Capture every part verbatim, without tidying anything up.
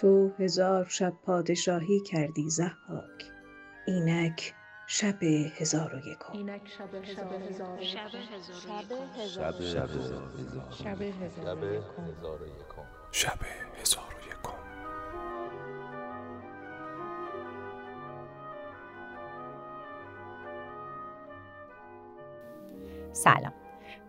تو هزار شب پادشاهی کردی ضحاک، اینک شب هزار و یکم. اینک شب هزار و یکم. شب هزار و یکم. سلام،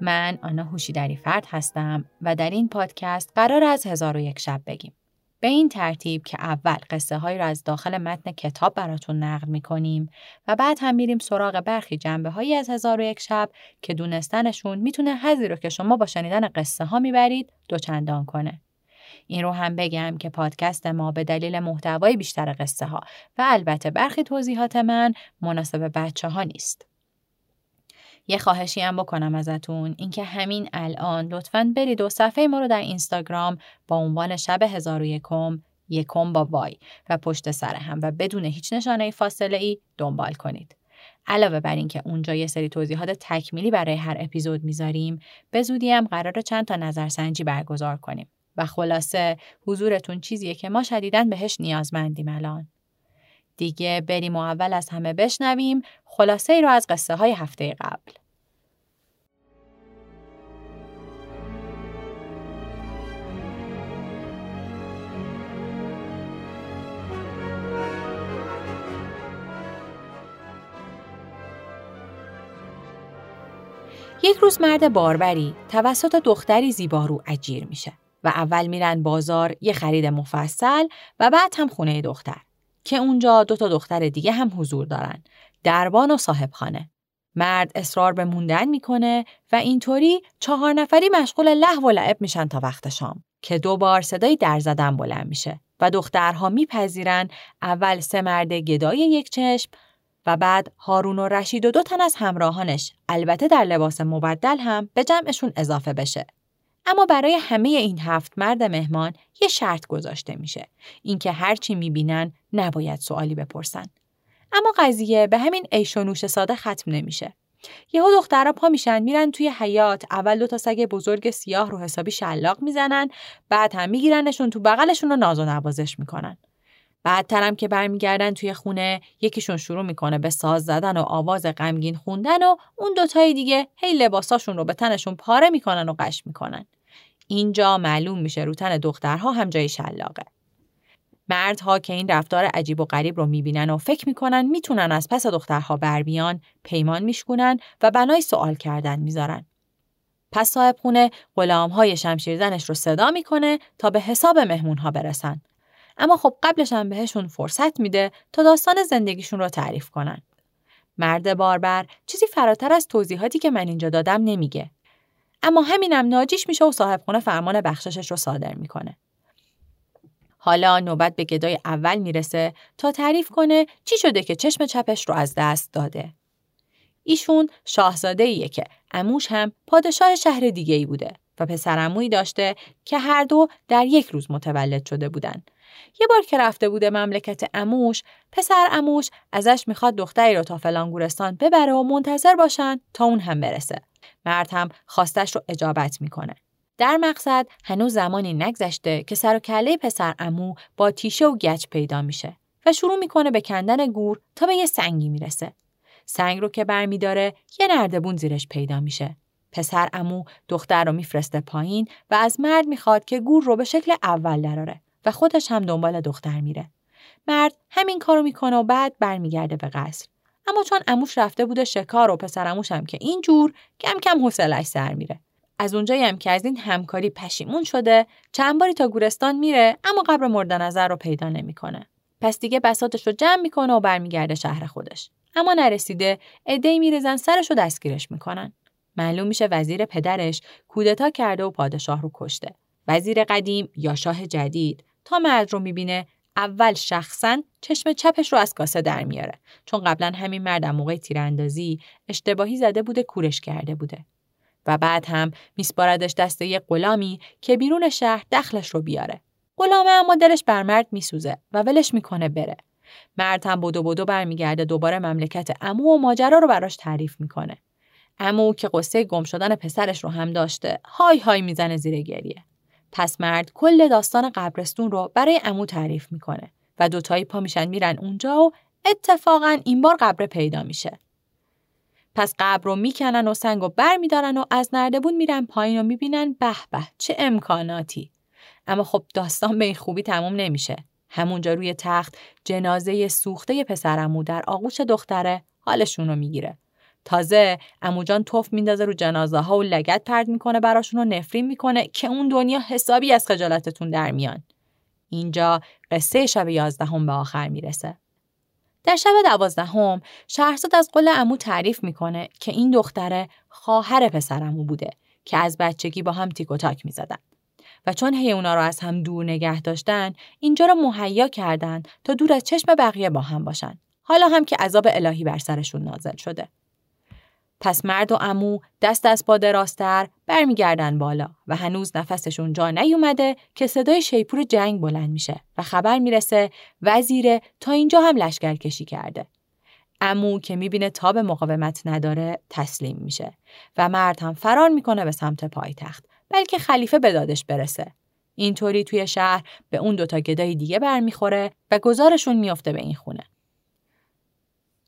من آنا حوشیدری فرد هستم و در این پادکست قرار از هزار و یک شب بگیم. به این ترتیب که اول قصه هایی رو از داخل متن کتاب براتون نقل میکنیم و بعد هم میریم سراغ برخی جنبه هایی از هزار و یک شب که دونستنشون میتونه حظی رو که شما با شنیدن قصه ها میبرید دوچندان کنه. این رو هم بگم که پادکست ما به دلیل محتوای بیشتر قصه ها و البته برخی توضیحات من مناسب بچه ها نیست. یه خواهشی هم بکنم ازتون، اینکه همین الان لطفاً برید و صفحه ما رو در اینستاگرام با عنوان شب هزار و یکم، یکم با وای و پشت سر هم و بدون هیچ نشانه فاصله ای دنبال کنید. علاوه بر این که اونجا یه سری توضیحات تکمیلی برای هر اپیزود میذاریم، به زودی هم قراره چند تا نظرسنجی برگزار کنیم و خلاصه حضورتون چیزیه که ما شدیداً بهش نیازمندیم الان. دیگه بریم و اول از همه بشنویم خلاصه ای رو از قصه های هفته قبل. یک روز مرد باربری توسط دختری زیبارو اجیر میشه و اول میرن بازار یه خرید مفصل و بعد هم خونه دختر که اونجا دوتا دختر دیگه هم حضور دارن، دربان و صاحبخانه. مرد اصرار به موندن میکنه و اینطوری چهار نفری مشغول لهو و لعب میشن تا وقت شام که دو بار صدای در زدن بلند میشه و دخترها میپذیرن اول سه مرد گدای یک چشم و بعد هارون و رشید و دو تن از همراهانش، البته در لباس مبدل، هم به جمعشون اضافه بشه. اما برای همه این هفت مرد مهمان یه شرط گذاشته میشه، اینکه هر چی میبینن نباید سوالی بپرسن. اما قضیه به همین عیش و نوش ساده ختم نمیشه. یهو دخترا پا میشن میرن توی حیاط، اول دو تا سگ بزرگ سیاه رو حسابی شلاق میزنن، بعد هم میگیرنشون تو بغلشون رو ناز و نوازش میکنن. بعدتر هم که برمیگردن توی خونه، یکیشون شروع میکنه به ساز زدن و آواز غمگین خوندن و اون دوتای دیگه هی لباساشون رو به تنشون پاره میکنن و قش میکنن. اینجا معلوم میشه رو تن دخترها هم جای شلاقه. مردها که این رفتار عجیب و غریب رو میبینن و فکر میکنن میتونن از پس دخترها بر بیان، پیمان میشکنن و بنای سوال کردن میذارن. پس صاحب خونه غلامهای شمشیرزنش رو صدا میکنه تا به حساب مهمونها برسن. اما خب قبلش هم بهشون فرصت میده تا داستان زندگیشون رو تعریف کنن. مرد باربر چیزی فراتر از توضیحاتی که من اینجا دادم نمیگه. اما همینم ناجیش میشه و صاحبخونه فرمان بخششش رو صادر میکنه. حالا نوبت به گدای اول میرسه تا تعریف کنه چی شده که چشم چپش رو از دست داده. ایشون شاهزاده‌ایه که عموش هم پادشاه شهر دیگه‌ای بوده و پسرعمویی داشته که هر دو در یک روز متولد شده بودن. یه بار که رفته بوده مملکت عموش، پسر عموش ازش میخواد دختری رو تا فلان گورستان ببره و منتظر باشن تا اون هم برسه. مرد هم خواستش رو اجابت میکنه. در مقصد هنوز زمانی نگذشته که سر و کله پسر عمو با تیشه و گچ پیدا میشه و شروع میکنه به کندن گور تا به یه سنگی میرسه. سنگ رو که برمیداره، یه نردبون زیرش پیدا میشه. پسر عمو دختر رو میفرسته پایین و از مرد میخواد که گور رو به شکل اول دراره و خودش هم دنبال دختر میره. مرد همین کارو میکنه و بعد برمیگرده به قصر. اما چون عموش رفته بوده شکار و پسر عموش هم که اینجور کم کم حوصله‌اش سر میره. از اونجایی هم که از این همکاری پشیمون شده، چند باری تا گورستان میره اما قبر مورد نظر رو پیدا نمیکنه. پس دیگه بساطش رو جمع میکنه و برمیگرده شهر خودش. اما نرسیده، عده‌ای میرزن سرش و دستگیرش میکنن. معلوم میشه وزیر پدرش کودتا کرده و پادشاه رو کشته. وزیر قدیم یا شاه جدید تا مرد رو میبینه، اول شخصاً چشم چپش رو از کاسه در میاره، چون قبلا همین مرد موقع تیراندازی اشتباهی زده بوده، کورش کرده بوده. و بعد هم میسپاردش دست یه غلامی که بیرون شهر دخلش رو بیاره. غلامه اما دلش بر مرد میسوزه و ولش میکنه بره. مرد هم بدو بدو برمیگرده دوباره مملکت عمو و ماجرا رو براش تعریف میکنه. عمو که قصه گم شدن پسرش رو هم داشته، های های میزنه زیر گریه. پس مرد کل داستان قبرستون رو برای عمو تعریف میکنه و دوتایی پا میشن میرن اونجا و اتفاقاً این بار قبر پیدا میشه. پس قبر رو میکنن و سنگو بر میدارن و از نردبون میرن پایین و میبینن به به چه امکاناتی. اما خب داستان به این خوبی تموم نمیشه. همونجا روی تخت جنازه سوخته پسرعمو در آغوش دختره حالشون رو میگیره. تازه عمو جان توف میندازه رو جنازه ها و لگد پرد میکنه براشون و نفرین میکنه که اون دنیا حسابی از خجالتتون در میان. اینجا قصه شب یازدهم به آخر میرسه. در شب دوازدهم شهرزاد از قول عمو تعریف میکنه که این دختره خواهر پسرعمو بوده که از بچگی با هم تیک و تاک میزدن و چون هی اونا رو از هم دور نگه داشتن اینجا رو مهیا کردن تا دور از چشم بقیه با هم باشن. حالا هم که عذاب الهی بر سرشون نازل شده. پس مرد و عمو دست از پا دراستر برمیگردن بالا و هنوز نفسشون جا نیومده که صدای شیپور جنگ بلند میشه و خبر میرسه وزیر تا اینجا هم لشگر کشی کرده. عمو که میبینه تاب مقاومت نداره تسلیم میشه و مرد هم فرار میکنه به سمت پایتخت بلکه خلیفه به دادش برسه. اینطوری توی شهر به اون دوتا گدای دیگه برمیخوره و گزارشون میفته به این خونه.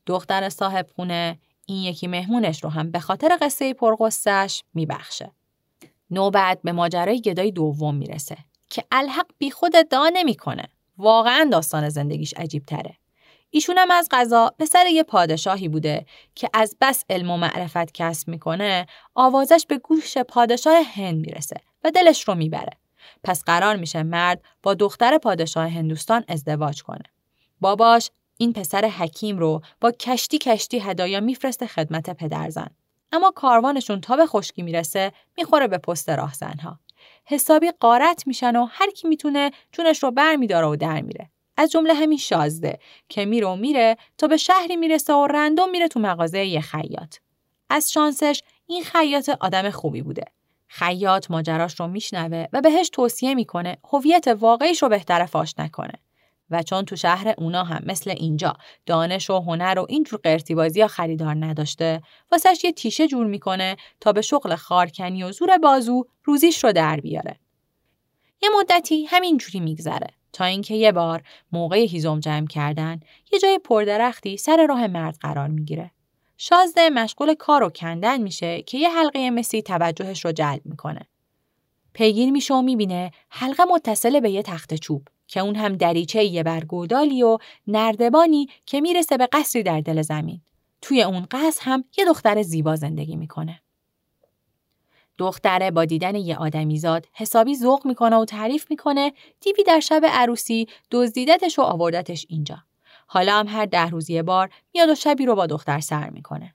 دختر صاحب خونه این یکی مهمونش رو هم به خاطر قصه پرغصه‌اش میبخشه. نوبت به ماجرای گدای دوم میرسه که الحق بی خود ادعا نمیکنه. واقعا داستان زندگیش عجیب تره. ایشون هم از قضا پسر یه پادشاهی بوده که از بس علم و معرفت کسب میکنه آوازش به گوش پادشاه هند میرسه و دلش رو میبره. پس قرار میشه مرد با دختر پادشاه هندوستان ازدواج کنه. باباش این پسر حکیم رو با کشتی کشتی هدایا میفرسته خدمت پدرزن. اما کاروانشون تا به خشکی میرسه میخوره به پست راهزنها. حسابی غارت میشن و هر کی میتونه جونش رو برمیداره و در میره. از جمله همین شازده که میره و میره تا به شهری میرسه و رندوم میره تو مغازه یه خیاط. از شانسش این خیاط آدم خوبی بوده. خیاط ماجراش رو میشنوه و بهش توصیه میکنه هویت واقعیش رو بهتر فاش نکنه. و چون تو شهر اونا هم مثل اینجا دانش و هنر و اینجور قرتیبازی ها خریدار نداشته واسش یه تیشه جور میکنه تا به شغل خارکنی و زور بازو روزیش رو در بیاره. یه مدتی همینجوری میگذره تا اینکه یه بار موقع هیزم جمع کردن یه جای پردرختی سر راه مرد قرار میگیره. شازده مشغول کار و کندن میشه که یه حلقه مسی توجهش رو جلب میکنه. پیگیر میشه و میبینه حلقه متصل به یه تخت چوب که اون هم دریچه یه برگودالی و نردبانی که میرسه به قصری در دل زمین. توی اون قصر هم یه دختر زیبا زندگی میکنه. دختره با دیدن یه آدمیزاد حسابی ذوق میکنه و تعریف میکنه دیوی در شب عروسی دزدیدتش و آوردتش اینجا. حالا هم هر ده روز یه بار میاد و شبی رو با دختر سر میکنه.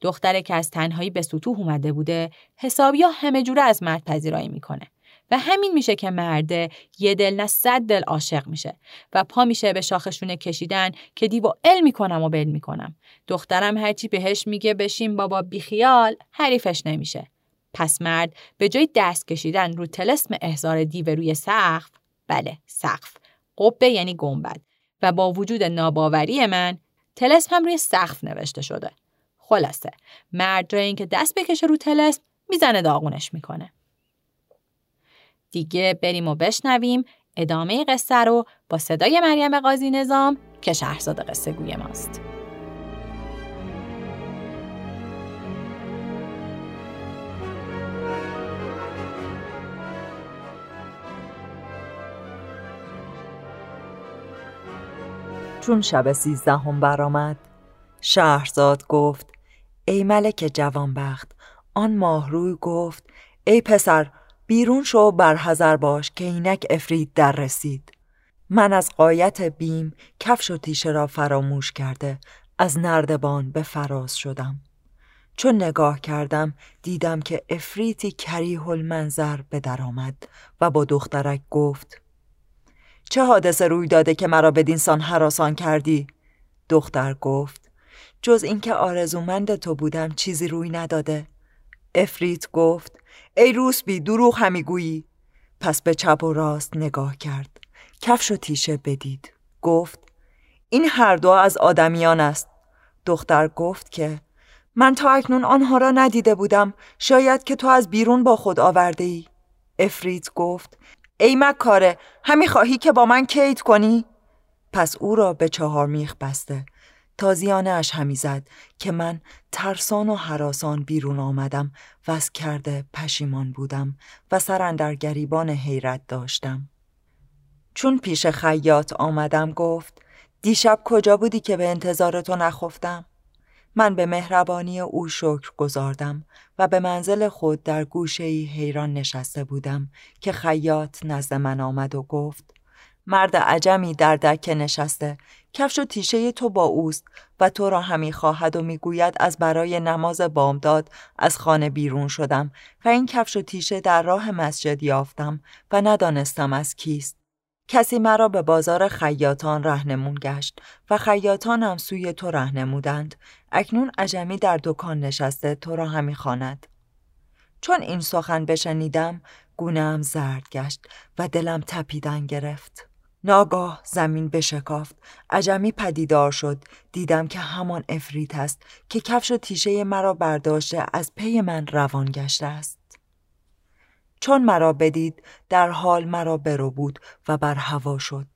دختره که از تنهایی به سطوح اومده بوده حسابی ها همه جوره از مرد پذیرایی میکنه. و همین میشه که مرده یه دل نه صد دل عاشق میشه و پا میشه به شاخشونه کشیدن که دیو ال میکنم و بل میکنم. دخترم هرچی بهش میگه بشین بابا بیخیال حریفش نمیشه. پس مرد به جای دست کشیدن رو طلسم احضار دیو روی سقف، بله سقف، قبه یعنی گنبد و با وجود ناباوری من طلسم هم روی سقف نوشته شده. خلاصه مرد جای اینکه دست بکشه رو طلسم میزنه داغونش میکنه. دیگه بریم و بشنویم ادامه قصه رو با صدای مریم قاضی نظام که شهرزاد قصه گوی ماست. چون شب سیزدهم برآمد شهرزاد گفت ای ملک جوانبخت. آن ماهروی گفت ای پسر بیرون شو، برحذر باش که اینک عفریت در رسید. من از غایت بیم کفش و تیشه را فراموش کرده از نردبان به فراز شدم. چون نگاه کردم دیدم که عفریتی کریه المنظر به در آمد و با دخترک گفت چه حادثه روی داده که مرا بدینسان هراسان کردی؟ دختر گفت جز اینکه آرزومند تو بودم چیزی روی نداده. عفریت گفت ای روسبی دروغ همیگویی. پس به چپ و راست نگاه کرد، کفش و تیشه بدید. گفت این هر دو از آدمیان است. دختر گفت که من تا اکنون آنها را ندیده بودم، شاید که تو از بیرون با خود آورده ای. عفریت گفت: ای مکاره، همی خواهی که با من کید کنی؟ پس او را به چهار میخ بسته تازیانه اش همی زد که من ترسان و هراسان بیرون آمدم و از کرده پشیمان بودم و سر اندر گریبان حیرت داشتم. چون پیش خیاط آمدم گفت: دیشب کجا بودی که به انتظار تو نخفتم؟ من به مهربانی او شکر گزاردم و به منزل خود در گوشه‌ای حیران نشسته بودم که خیاط نزد من آمد و گفت: مرد عجمی در دکه نشسته، کفش و تیشه تو با اوست و تو را همی خواهد و میگوید از برای نماز بامداد از خانه بیرون شدم و این کفش و تیشه در راه مسجد یافتم و ندانستم از کیست. کسی مرا به بازار خیاطان رهنمون گشت و خیاطان هم سوی تو رهنمودند. اکنون عجمی در دکان نشسته تو را همی خواند. چون این سخن بشنیدم گونه‌ام زرد گشت و دلم تپیدن گرفت. ناگاه زمین بشکافت، عجمی پدیدار شد. دیدم که همان عفریت است که کفش و تیشه مرا برداشته از پی من روان گشته است. چون مرا بدید در حال مرا برو بود و بر هوا شد.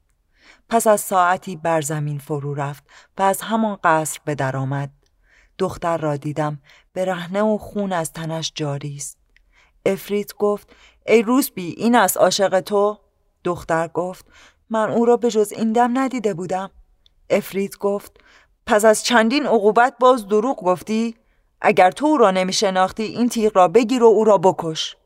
پس از ساعتی بر زمین فرو رفت و از همان قصر به در آمد. دختر را دیدم برهنه و خون از تنش جاری است. عفریت گفت: ای روسبی، این از عاشق تو؟ دختر گفت: من او را به جز این دم ندیده بودم. عفریت گفت: پس از چندین عقوبت باز دروغ گفتی؟ اگر تو او را نمی شناختی این تیغ را بگیر و او را بکش.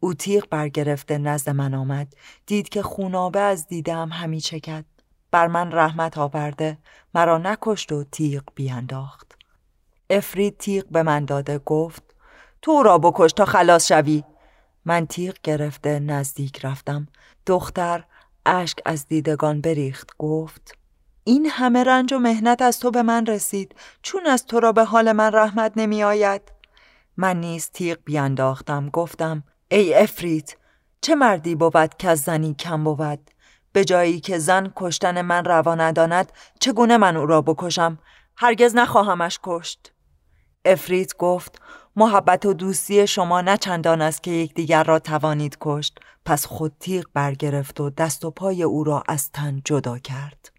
او تیغ برگرفته نزد من آمد، دید که خونابه از دیدم همی چکد. بر من رحمت آورده مرا نکشت و تیغ بیانداخت. عفریت تیغ به من داده گفت: تو او را بکش تا خلاص شوی. من تیغ گرفته نزدیک رفتم. دختر اشک از دیدگان بریخت، گفت: این همه رنج و مهنت از تو به من رسید، چون از تو را به حال من رحمت نمی آید؟ من نیز تیغ بیانداختم، گفتم: ای عفریت، چه مردی بود که از زنی کم بود؟ به جایی که زن کشتن من روا نداند، چگونه من او را بکشم؟ هرگز نخواهمش کشت. عفریت گفت: محبت و دوستی شما نه چندان است که یکدیگر را توانید کشت. پس خود تیغ برگرفت و دست و پای او را از تن جدا کرد.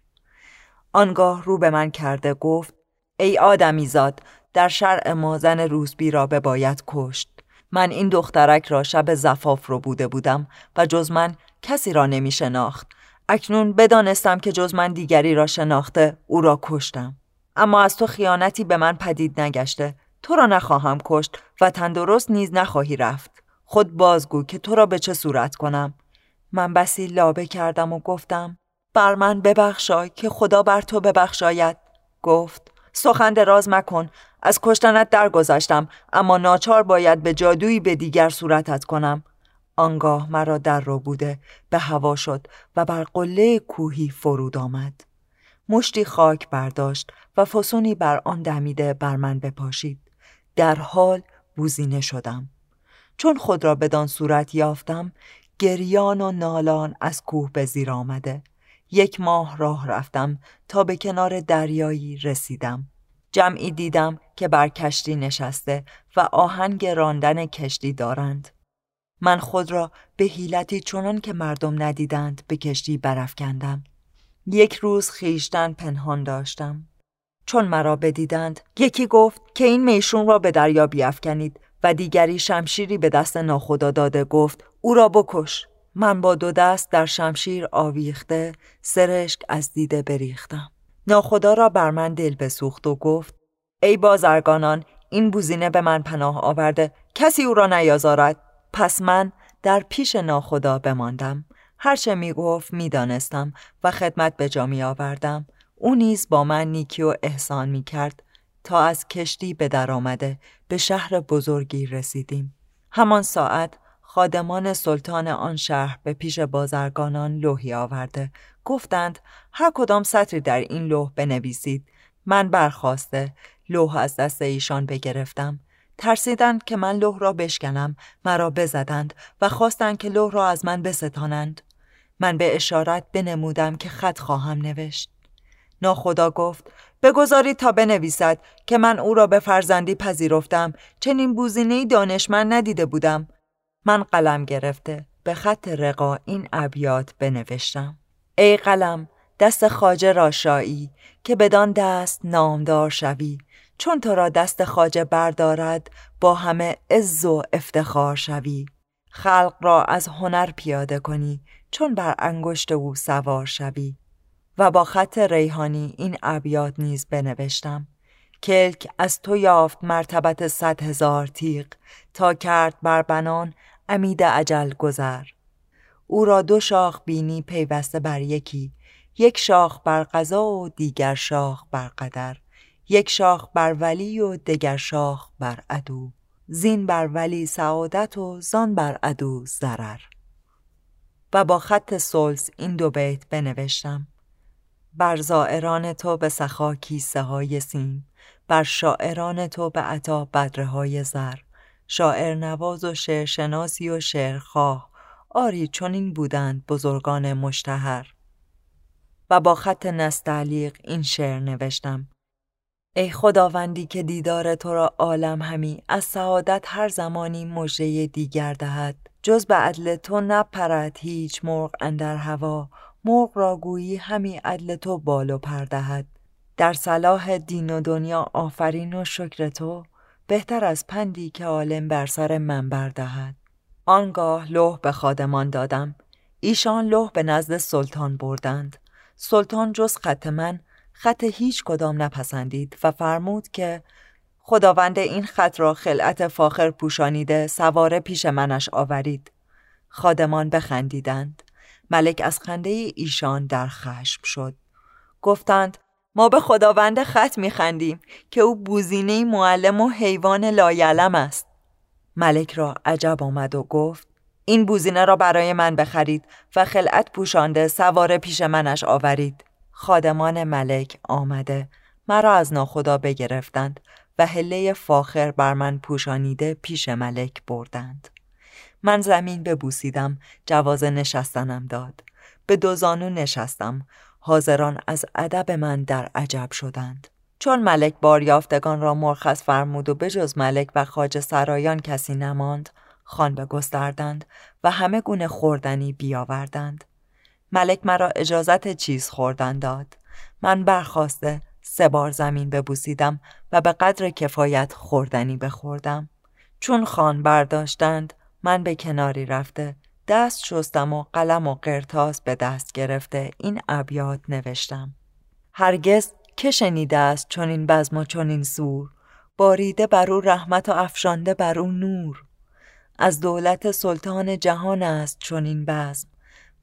آنگاه رو به من کرده گفت: ای آدمی زاد، در شرع ما زن روسبی را بباید کشت. من این دخترک را شب زفاف رو بوده بودم و جز من کسی را نمی شناخت. اکنون بدانستم که جز من دیگری را شناخته، او را کشتم. اما از تو خیانتی به من پدید نگشته، تو را نخواهم کشت و تندرست نیز نخواهی رفت. خود بازگو که تو را به چه صورت کنم. من بسی لابه کردم و گفتم: بر من ببخشای که خدا بر تو ببخشاید. گفت: سخن دراز مکن، از کشتنت درگذشتم، اما ناچار باید به جادویی به دیگر صورتت کنم. آنگاه مرا در رو بوده به هوا شد و بر قله کوهی فرود آمد. مشتی خاک برداشت و فسونی بر آن دمیده بر من بپاشید. در حال بوزینه شدم. چون خود را بدان صورت یافتم، گریان و نالان از کوه به زیر آمده. یک ماه راه رفتم تا به کنار دریایی رسیدم. جمعی دیدم که بر کشتی نشسته و آهنگ راندن کشتی دارند. من خود را به حیلتی چنان که مردم ندیدند به کشتی برافکندم. یک روز خیشتن پنهان داشتم. چون مرا بدیدند، یکی گفت که این میشون را به دریا بیافکنید و دیگری شمشیری به دست ناخدا داده گفت: او را بکش. من با دو دست در شمشیر آویخته سرشک از دیده بریختم. ناخدا را بر من دل بسوخت و گفت: ای بازرگانان، این بوزینه به من پناه آورده، کسی او را نیازارد. پس من در پیش ناخدا بماندم. هرچه می گفت می دانستم و خدمت به جا می آوردم. او نیز با من نیکی و احسان می کرد تا از کشتی به در آمده به شهر بزرگی رسیدیم. همان ساعت خادمان سلطان آن شهر به پیش بازرگانان لوحی آورده. گفتند: هر کدام سطری در این لوح بنویسید. من برخواسته لوح از دست ایشان بگرفتم. ترسیدند که من لوح را بشکنم، مرا بزدند و خواستند که لوح را از من بستانند. من به اشارت بنمودم که خط خواهم نوشت. ناخدا گفت: بگذارید تا بنویسد که من او را به فرزندی پذیرفتم، چنین بوزینه‌ای دانشمند ندیده بودم. من قلم گرفته به خط رقا این ابیات بنوشتم: ای قلم دست خواجه را شایی که بدان دست نامدار شوی، چون تو را دست خواجه بردارد با همه عز و افتخار شوی، خلق را از هنر پیاده کنی چون بر انگشت او سوار شوی. و با خط ریحانی این ابیات نیز بنوشتم: کلک از تو یافت مرتبت صد هزار تیغ، تا کرد بر بنان امید اجل گذر. او را دو شاخ بینی پیوسته بر یکی، یک شاخ بر قضا و دیگر شاخ بر قدر، یک شاخ بر ولی و دیگر شاخ بر عدو، زین بر ولی سعادت و زان بر عدو ضرر. و با خط سلس این دو بیت بنوشتم: بر زائران تو به سخا کیسه های سیم، بر شاعران تو به عطا بدره های زر، شاعر نواز و شعر شناسی و شعر خواه، آری چنین بودند بزرگان مشتهر. و با خط نستعلیق این شعر نوشتم: ای خداوندی که دیدار تو را عالم همی از سعادت هر زمانی مژده دیگر دهد، جز به عدل تو نپرد هیچ مرغ اندر هوا، مرغ را گویی همی عدل تو بال و پر دهد. در صلاح دین و دنیا آفرین و شکر تو، بهتر از پندی که عالم بر سر منبر دهد. آنگاه لوح به خادمان دادم، ایشان لوح به نزد سلطان بردند. سلطان جز خط من خط هیچ کدام نپسندید و فرمود که خداوند این خط را خلعت فاخر پوشانیده سواره پیش منش آورید. خادمان بخندیدند. ملک از خنده ایشان در خشم شد. گفتند ما به خداوند خط میخندیم که او بوزینه معلم و حیوان لایعلم است. ملک را عجب آمد و گفت این بوزینه را برای من بخرید و خلعت پوشانده سواره پیش منش آورید. خادمان ملک آمده مرا از ناخدا بگرفتند و حله فاخر بر من پوشانیده پیش ملک بردند. من زمین ببوسیدم، جواز نشستنم داد. به دو زانو نشستم، حاضران از ادب من در عجب شدند. چون ملک باریافتگان را مرخص فرمود و به جز ملک و خواجه سرایان کسی نماند، خوان گستردند و همه گونه خوردنی بیاوردند. ملک مرا اجازت چیز خوردن داد. من برخواسته سه بار زمین ببوسیدم و به قدر کفایت خوردنی بخوردم. چون خوان برداشتند، من به کناری رفته دست شستم و قلم و قرطاس به دست گرفته این ابیات نوشتم: هرگز که شنیده است چنین بزم و چنین سور، باریده بر او رحمت و افشانده بر او نور. از دولت سلطان جهان است چنین بزم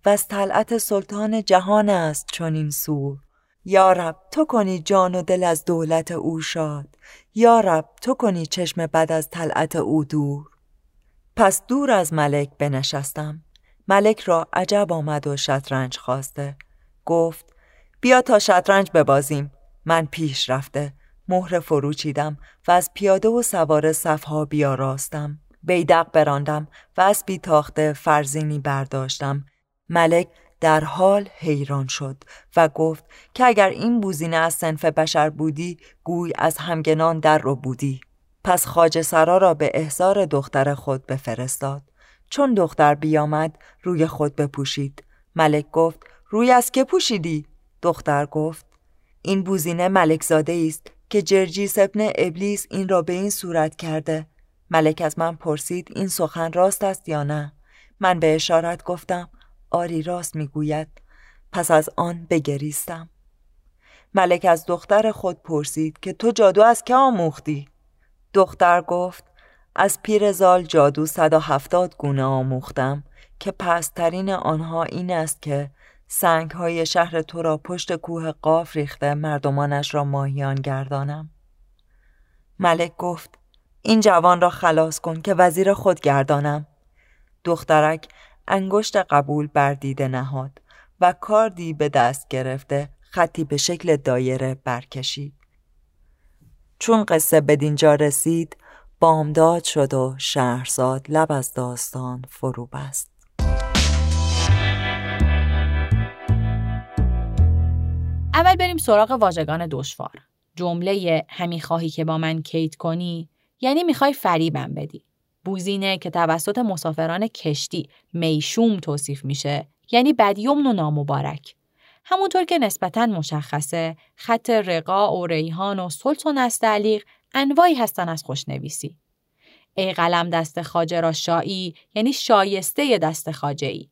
و از طلعت سلطان جهان است چنین سور. یا رب تو کنی جان و دل از دولت او شاد، یا رب تو کنی چشم بد از طلعت او دور. پس دور از ملک بنشستم. ملک را عجب آمد و شطرنج خواسته. گفت بیا تا شطرنج ببازیم. من پیش رفته مهر فرو چیدم و از پیاده و سوار صفها بیا راستم. بیدق براندم و از بیتاخته فرزینی برداشتم. ملک در حال حیران شد و گفت که اگر این بوزینه از صنف بشر بودی، گوی از همگنان در رو بودی. پس خواجه سرا را به احضار دختر خود بفرستاد. چون دختر بیامد روی خود بپوشید. ملک گفت روی از که پوشیدی؟ دختر گفت این بوزینه ملک زاده است که جرجیس ابن ابلیس این را به این صورت کرده. ملک از من پرسید این سخن راست است یا نه؟ من به اشارت گفتم آری راست میگوید. پس از آن بگریستم. ملک از دختر خود پرسید که تو جادو از که آموختی؟ دختر گفت از پیر زال جادو صد و هفتاد گونه آموختم که پست‌ترین آنها این است که سنگ‌های شهر تو را پشت کوه قاف ریخته مردمانش را ماهیان گردانم. ملک گفت این جوان را خلاص کن که وزیر خود گردانم. دخترک انگشت قبول بر دیده نهاد و کاردی به دست گرفته خطی به شکل دایره برکشید. چون قصه به دینجا رسید، بامداد شد و شهرزاد لب از داستان فرو بست. اول بریم سراغ واژگان دشوار. جمله همی خواهی که با من کید کنی یعنی میخوای فریبم بدی. بوزینه که توسط مسافران کشتی میشوم توصیف میشه، یعنی بدیمن و نامبارک. همونطور که نسبتاً مشخصه، خط رقا و ریحان و سلطان استعلیق انواعی هستن از خوشنویسی. ای قلم دست خواجه را شایی، یعنی شایسته دست خواجه‌ای.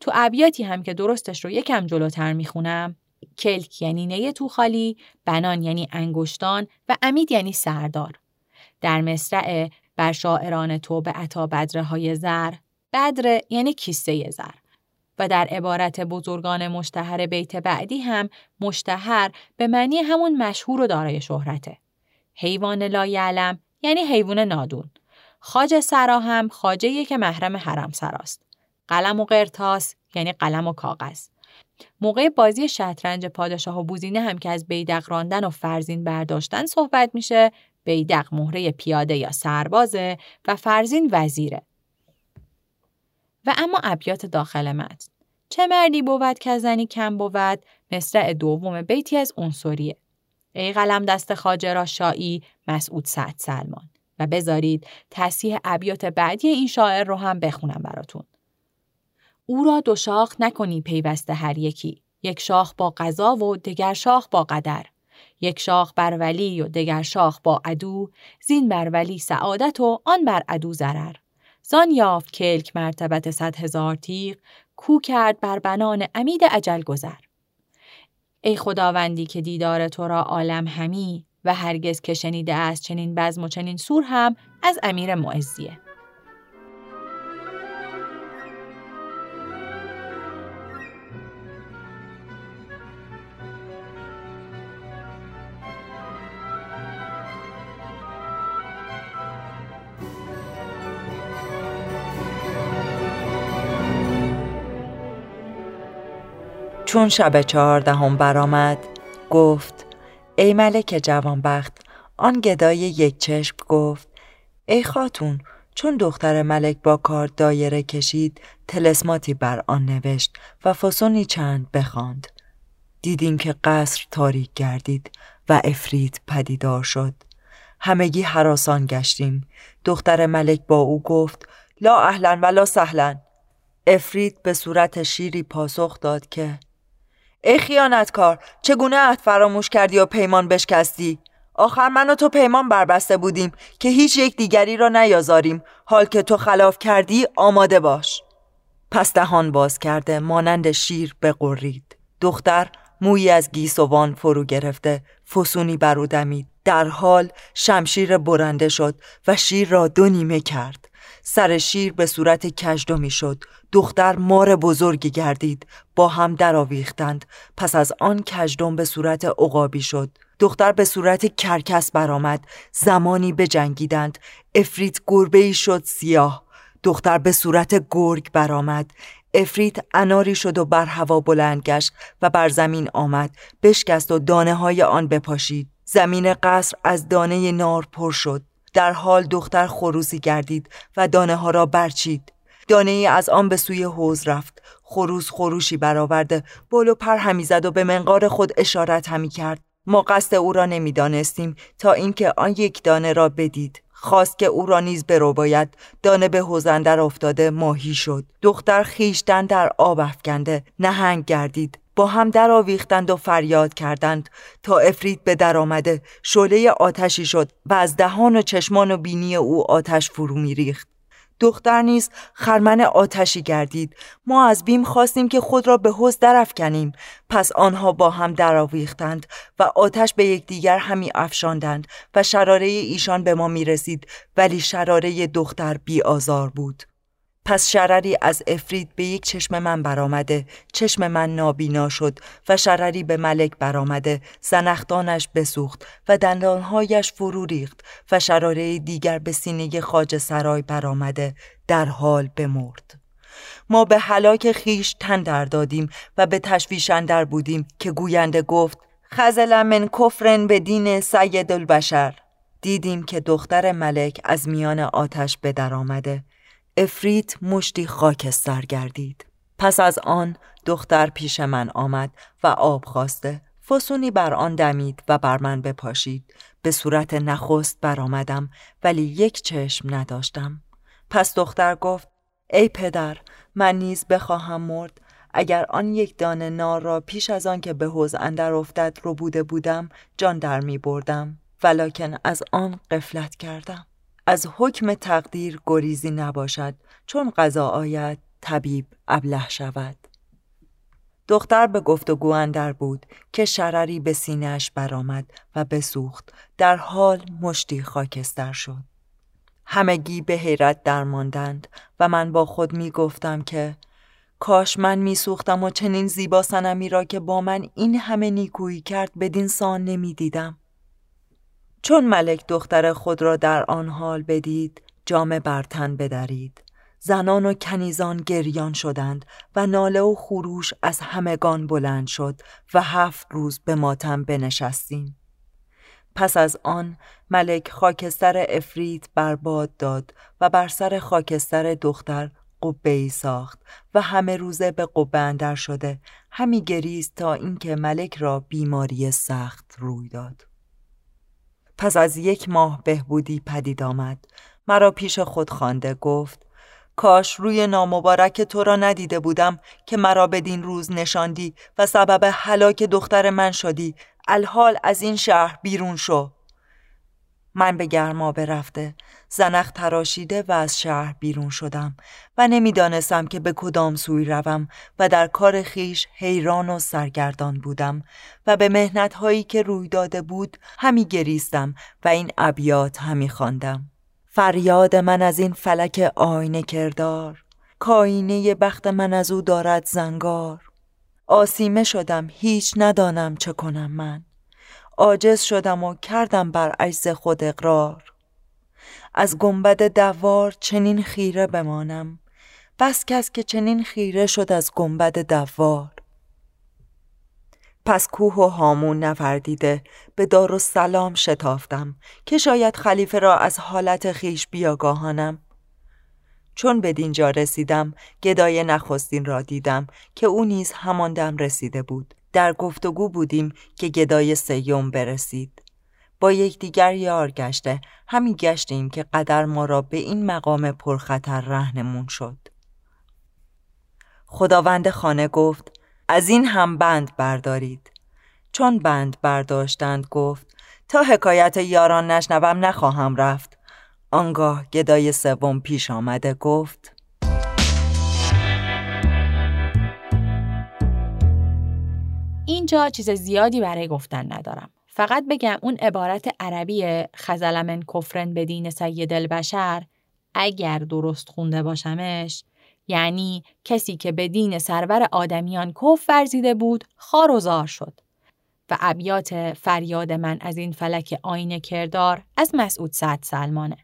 تو ابیاتی هم که درستش رو یکم جلوتر میخونم، کلک یعنی نیه تو خالی، بنان یعنی انگشتان و امید یعنی سردار. در مصرع بر شاعران تو به عطا بدره های زر، بدره یعنی کیسه زر. و در عبارت بزرگان مشتهر بیت بعدی هم مشتهر به معنی همون مشهور و دارای شهرته. حیوان لایعلم یعنی حیوان نادون. خواجه سرا هم خواجه‌ای که محرم حرم سراست. قلم و قرطاس یعنی قلم و کاغذ. موقع بازی شطرنج پادشاه و بوزینه هم که از بیدق راندن و فرزین برداشتن صحبت میشه، بیدق مهره پیاده یا سربازه و فرزین وزیره. و اما ابیات داخل متن. چه مردی بود که زنی کم بود، مصرع دوم بیتی از عنصریه. ای قلم دست خواجه را شایی، مسعود سعد سلمان. و بذارید تصحیح ابیات بعدی این شاعر رو هم بخونم براتون. او را دو شاخ نکنی پیوسته هر یکی، یک شاخ با قضا و دگر شاخ با قدر، یک شاخ بر ولی و دگر شاخ با عدو، زین بر ولی سعادت و آن بر عدو ضرر. زان یافت کلک مرتبت صد هزار تیغ، کو کرد بر بنان امید اجل گذر. ای خداوندی که دیدار تو را عالم همی، و هرگز که شنیده است چنین بزم و چنین سور هم از امیر معزیه. چون شب چهاردهم برآمد گفت ای ملک جوانبخت. آن گدای یک چشم گفت ای خاتون، چون دختر ملک با کار دایره کشید، طلسماتی بر آن نوشت و فسونی چند بخواند. دیدیم که قصر تاریک گردید و عفریت پدیدار شد. همگی هراسان گشتیم. دختر ملک با او گفت لا اهلا و لا سهلا. عفریت به صورت شیری پاسخ داد که ای خیانتکار، چگونه عهد فراموش کردی و پیمان بشکستی؟ آخر من و تو پیمان بربسته بودیم که هیچ یک دیگری را نیازاریم. حال که تو خلاف کردی آماده باش. پس دهان باز کرده مانند شیر بقرید. دختر مویی از گیسوان فرو گرفته فسونی بر او دمید. در حال شمشیر برنده شد و شیر را دو نیمه کرد. سر شیر به صورت کژدمی شد. دختر مار بزرگی گردید، با هم در آویختند. پس از آن کژدم به صورت عقابی شد. دختر به صورت کرکس برآمد. زمانی بجنگیدند. عفریت گربه‌ای شد سیاه. دختر به صورت گرگ برآمد. عفریت اناری شد و بر هوا بلند گشت و بر زمین آمد، بشکست و دانه های آن بپاشید. زمین قصر از دانه نار پر شد. در حال دختر خروسی گردید و دانه ها را برچید. دانه ای از آن به سوی حوض رفت. خروس خروشی برآورده بال و پر همی زد و به منقار خود اشارت همی کرد. ما قصد او را نمی دانستیم تا اینکه آن یک دانه را بدید. خواست که او را نیز برو باید. دانه به حوض اندر افتاده ماهی شد. دختر خیشتن در آب افکنده نهنگ گردید. با هم در آویختند و فریاد کردند تا عفریت به در آمده شعله آتشی شد و از دهان و چشمان و بینی او آتش فرو می ریخت. دختر نیز خرمن آتشی گردید. ما از بیم خواستیم که خود را به حوض درافکنیم. پس آنها با هم در آویختند و آتش به یکدیگر همی افشاندند و شراره ایشان به ما می رسید، ولی شراره دختر بی آزار بود. پس شرری از عفریت به یک چشم من برآمده، چشم من نابینا شد و شرری به ملک برآمده، زنخدانش بسوخت و دندانهایش فرو ریخت و شراره دیگر به سینه خواجه سرای برآمده، در حال بمرد. ما به هلاک خیش تن در دادیم و به تشویش اندر بودیم که گوینده گفت خزل من کفرن به دین سید البشر. دیدیم که دختر ملک از میان آتش به در آمده. عفریت مشتی خاکستر گردید. پس از آن دختر پیش من آمد و آب خواسته فسونی بر آن دمید و بر من بپاشید. به صورت نخست برآمدم، ولی یک چشم نداشتم. پس دختر گفت ای پدر، من نیز بخواهم مرد، اگر آن یک دانه نار را پیش از آن که به حوض اندر افتد رو بوده بودم جان در می بردم، ولکن از آن غفلت کردم. از حکم تقدیر گریزی نباشد، چون قضا آید طبیب ابله شود. دختر به گفتگو اندر بود که شرری به سینه‌اش برآمد و بسوخت، در حال مشتی خاکستر شد. همگی به حیرت درماندند و من با خود می گفتم که کاش من می سوختم و چنین زیبا صنمی را که با من این همه نیکویی کرد بدین سان نمی دیدم. چون ملک دختر خود را در آن حال بدید، جامه بر تن بدرید. زنان و کنیزان گریان شدند و ناله و خروش از همگان بلند شد و هفت روز به ماتم بنشستیم. پس از آن ملک خاکستر عفریت بر باد داد و بر سر خاکستر دختر قبه‌ای ساخت و همه روزه به قبه اندر شده همی گریست تا اینکه ملک را بیماری سخت روی داد. پس از یک ماه بهبودی پدید آمد. مرا پیش خود خوانده گفت کاش روی نامبارک تو را ندیده بودم که مرا بدین روز نشاندی و سبب هلاک دختر من شدی. الحال از این شهر بیرون شو. من به گرمابه رفته، زنخ تراشیده و از شهر بیرون شدم و نمیدانستم که به کدام سوی روم و در کار خیش حیران و سرگردان بودم و به محنت‌هایی که روی داده بود همی گریستم و این ابیات همی خواندم. فریاد من از این فلک آینه کردار، کاینه بخت من از او دارد زنگار. آسیمه شدم، هیچ ندانم چه کنم من، عاجز شدم و کردم بر عجز خود اقرار. از گنبد دوار چنین خیره بمانم، بس کس که چنین خیره شد از گنبد دوار. پس کوه و هامون نفردیده به دارالسلام شتافتم که شاید خلیفه را از حالت خیش بیاگاهانم. چون به دینجا رسیدم گدای نخستین را دیدم که او نیز همان دم رسیده بود. در گفتگو بودیم که گدای سیوم برسید. با یک دیگر یار گشته همی گشتیم که قدر ما را به این مقام پرخطر رهنمون شد. خداوند خانه گفت از این هم بند بردارید. چون بند برداشتند گفت تا حکایت یاران نشنوم نخواهم رفت. آنگاه گدای سوم پیش آمده گفت اینجا چیز زیادی برای گفتن ندارم. فقط بگم اون عبارت عربی خزلمن کفرن به دین سید البشر، اگر درست خونده باشمش، یعنی کسی که به دین سرور آدمیان کفر ورزیده بود خار و زار شد. و ابیات فریاد من از این فلک آینه کردار از مسعود سعد سلمانه.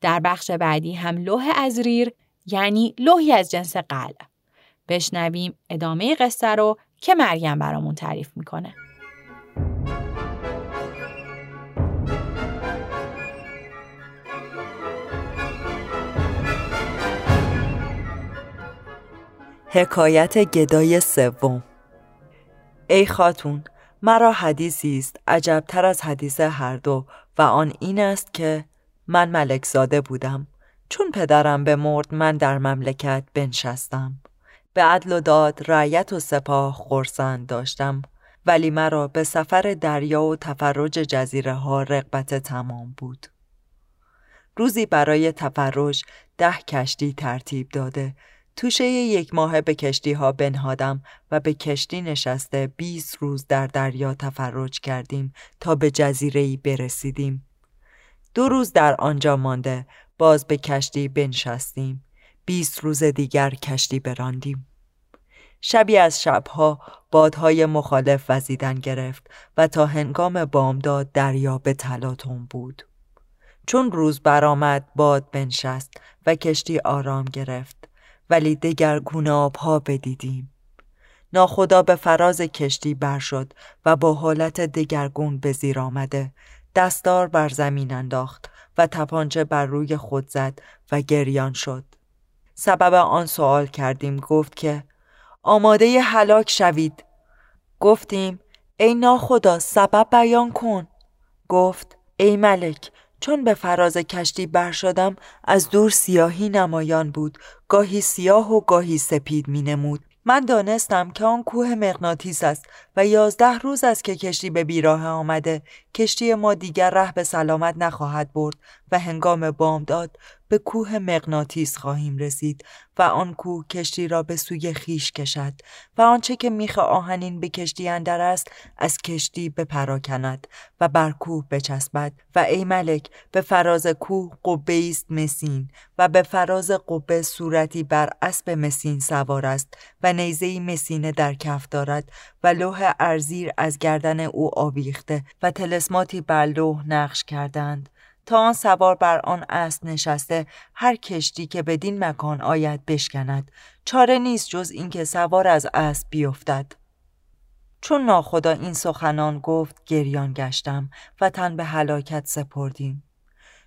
در بخش بعدی هم لوح از ریر، یعنی لوحی از جنس قلعه. بشنویم ادامه قصه رو که مریم برامون تعریف میکنه. حکایت گدای سوم. ای خاتون، مرا حدیثی است عجبتر از حدیث هر دو و آن این است که من ملک زاده بودم. چون پدرم بمرد من در مملکت بنشستم. به عدل و داد رعیت و سپاه خرسند داشتم، ولی مرا به سفر دریا و تفرج جزیره ها رغبت تمام بود. روزی برای تفرج ده کشتی ترتیب داده، توشه یک ماه به کشتی ها بنهادم و به کشتی نشسته بیست روز در دریا تفرج کردیم تا به جزیره‌ای برسیدیم. دو روز در آنجا مانده باز به کشتی بنشستیم. بیست روز دیگر کشتی براندیم. شبی از شبها بادهای مخالف وزیدن گرفت و تا هنگام بامداد دریا به تلاطم بود. چون روز برآمد باد بنشست و کشتی آرام گرفت، ولی دگرگونه آبها بدیدیم. ناخدا به فراز کشتی بر شد و با حالت دگرگون به زیر آمده دستار بر زمین انداخت و تپانچه بر روی خود زد و گریان شد. سبب آن سوال کردیم، گفت که آماده هلاک شوید. گفتیم ای ناخدا سبب بیان کن. گفت ای ملک، چون به فراز کشتی بر شدم از دور سیاهی نمایان بود، گاهی سیاه و گاهی سپید می نمود. من دانستم که آن کوه مغناطیس است و یازده روز است که کشتی به بیراه آمده. کشتی ما دیگر ره به سلامت نخواهد برد و هنگام بامداد به کوه مغناطیس خواهیم رسید و آن کوه کشتی را به سوی خیش کشد و آنچه که میخ آهنین به کشتی اندر است از کشتی بپراکند و بر کوه بچسبد. و ای ملک، به فراز کوه قبه است مسین و به فراز قبه صورتی بر اسب مسین سوار است و نیزه‌ای مسینه در کف دارد و لوح ارزیر از گردن او آویخته و تلسماتی بر لوح نقش کردند. تا آن سوار بر آن اسب نشسته هر کشتی که بدین مکان آید بشکند، چاره نیست جز اینکه سوار از اسب بیفتد. چون ناخدا این سخنان گفت گریان گشتم و تن به هلاکت سپردیم.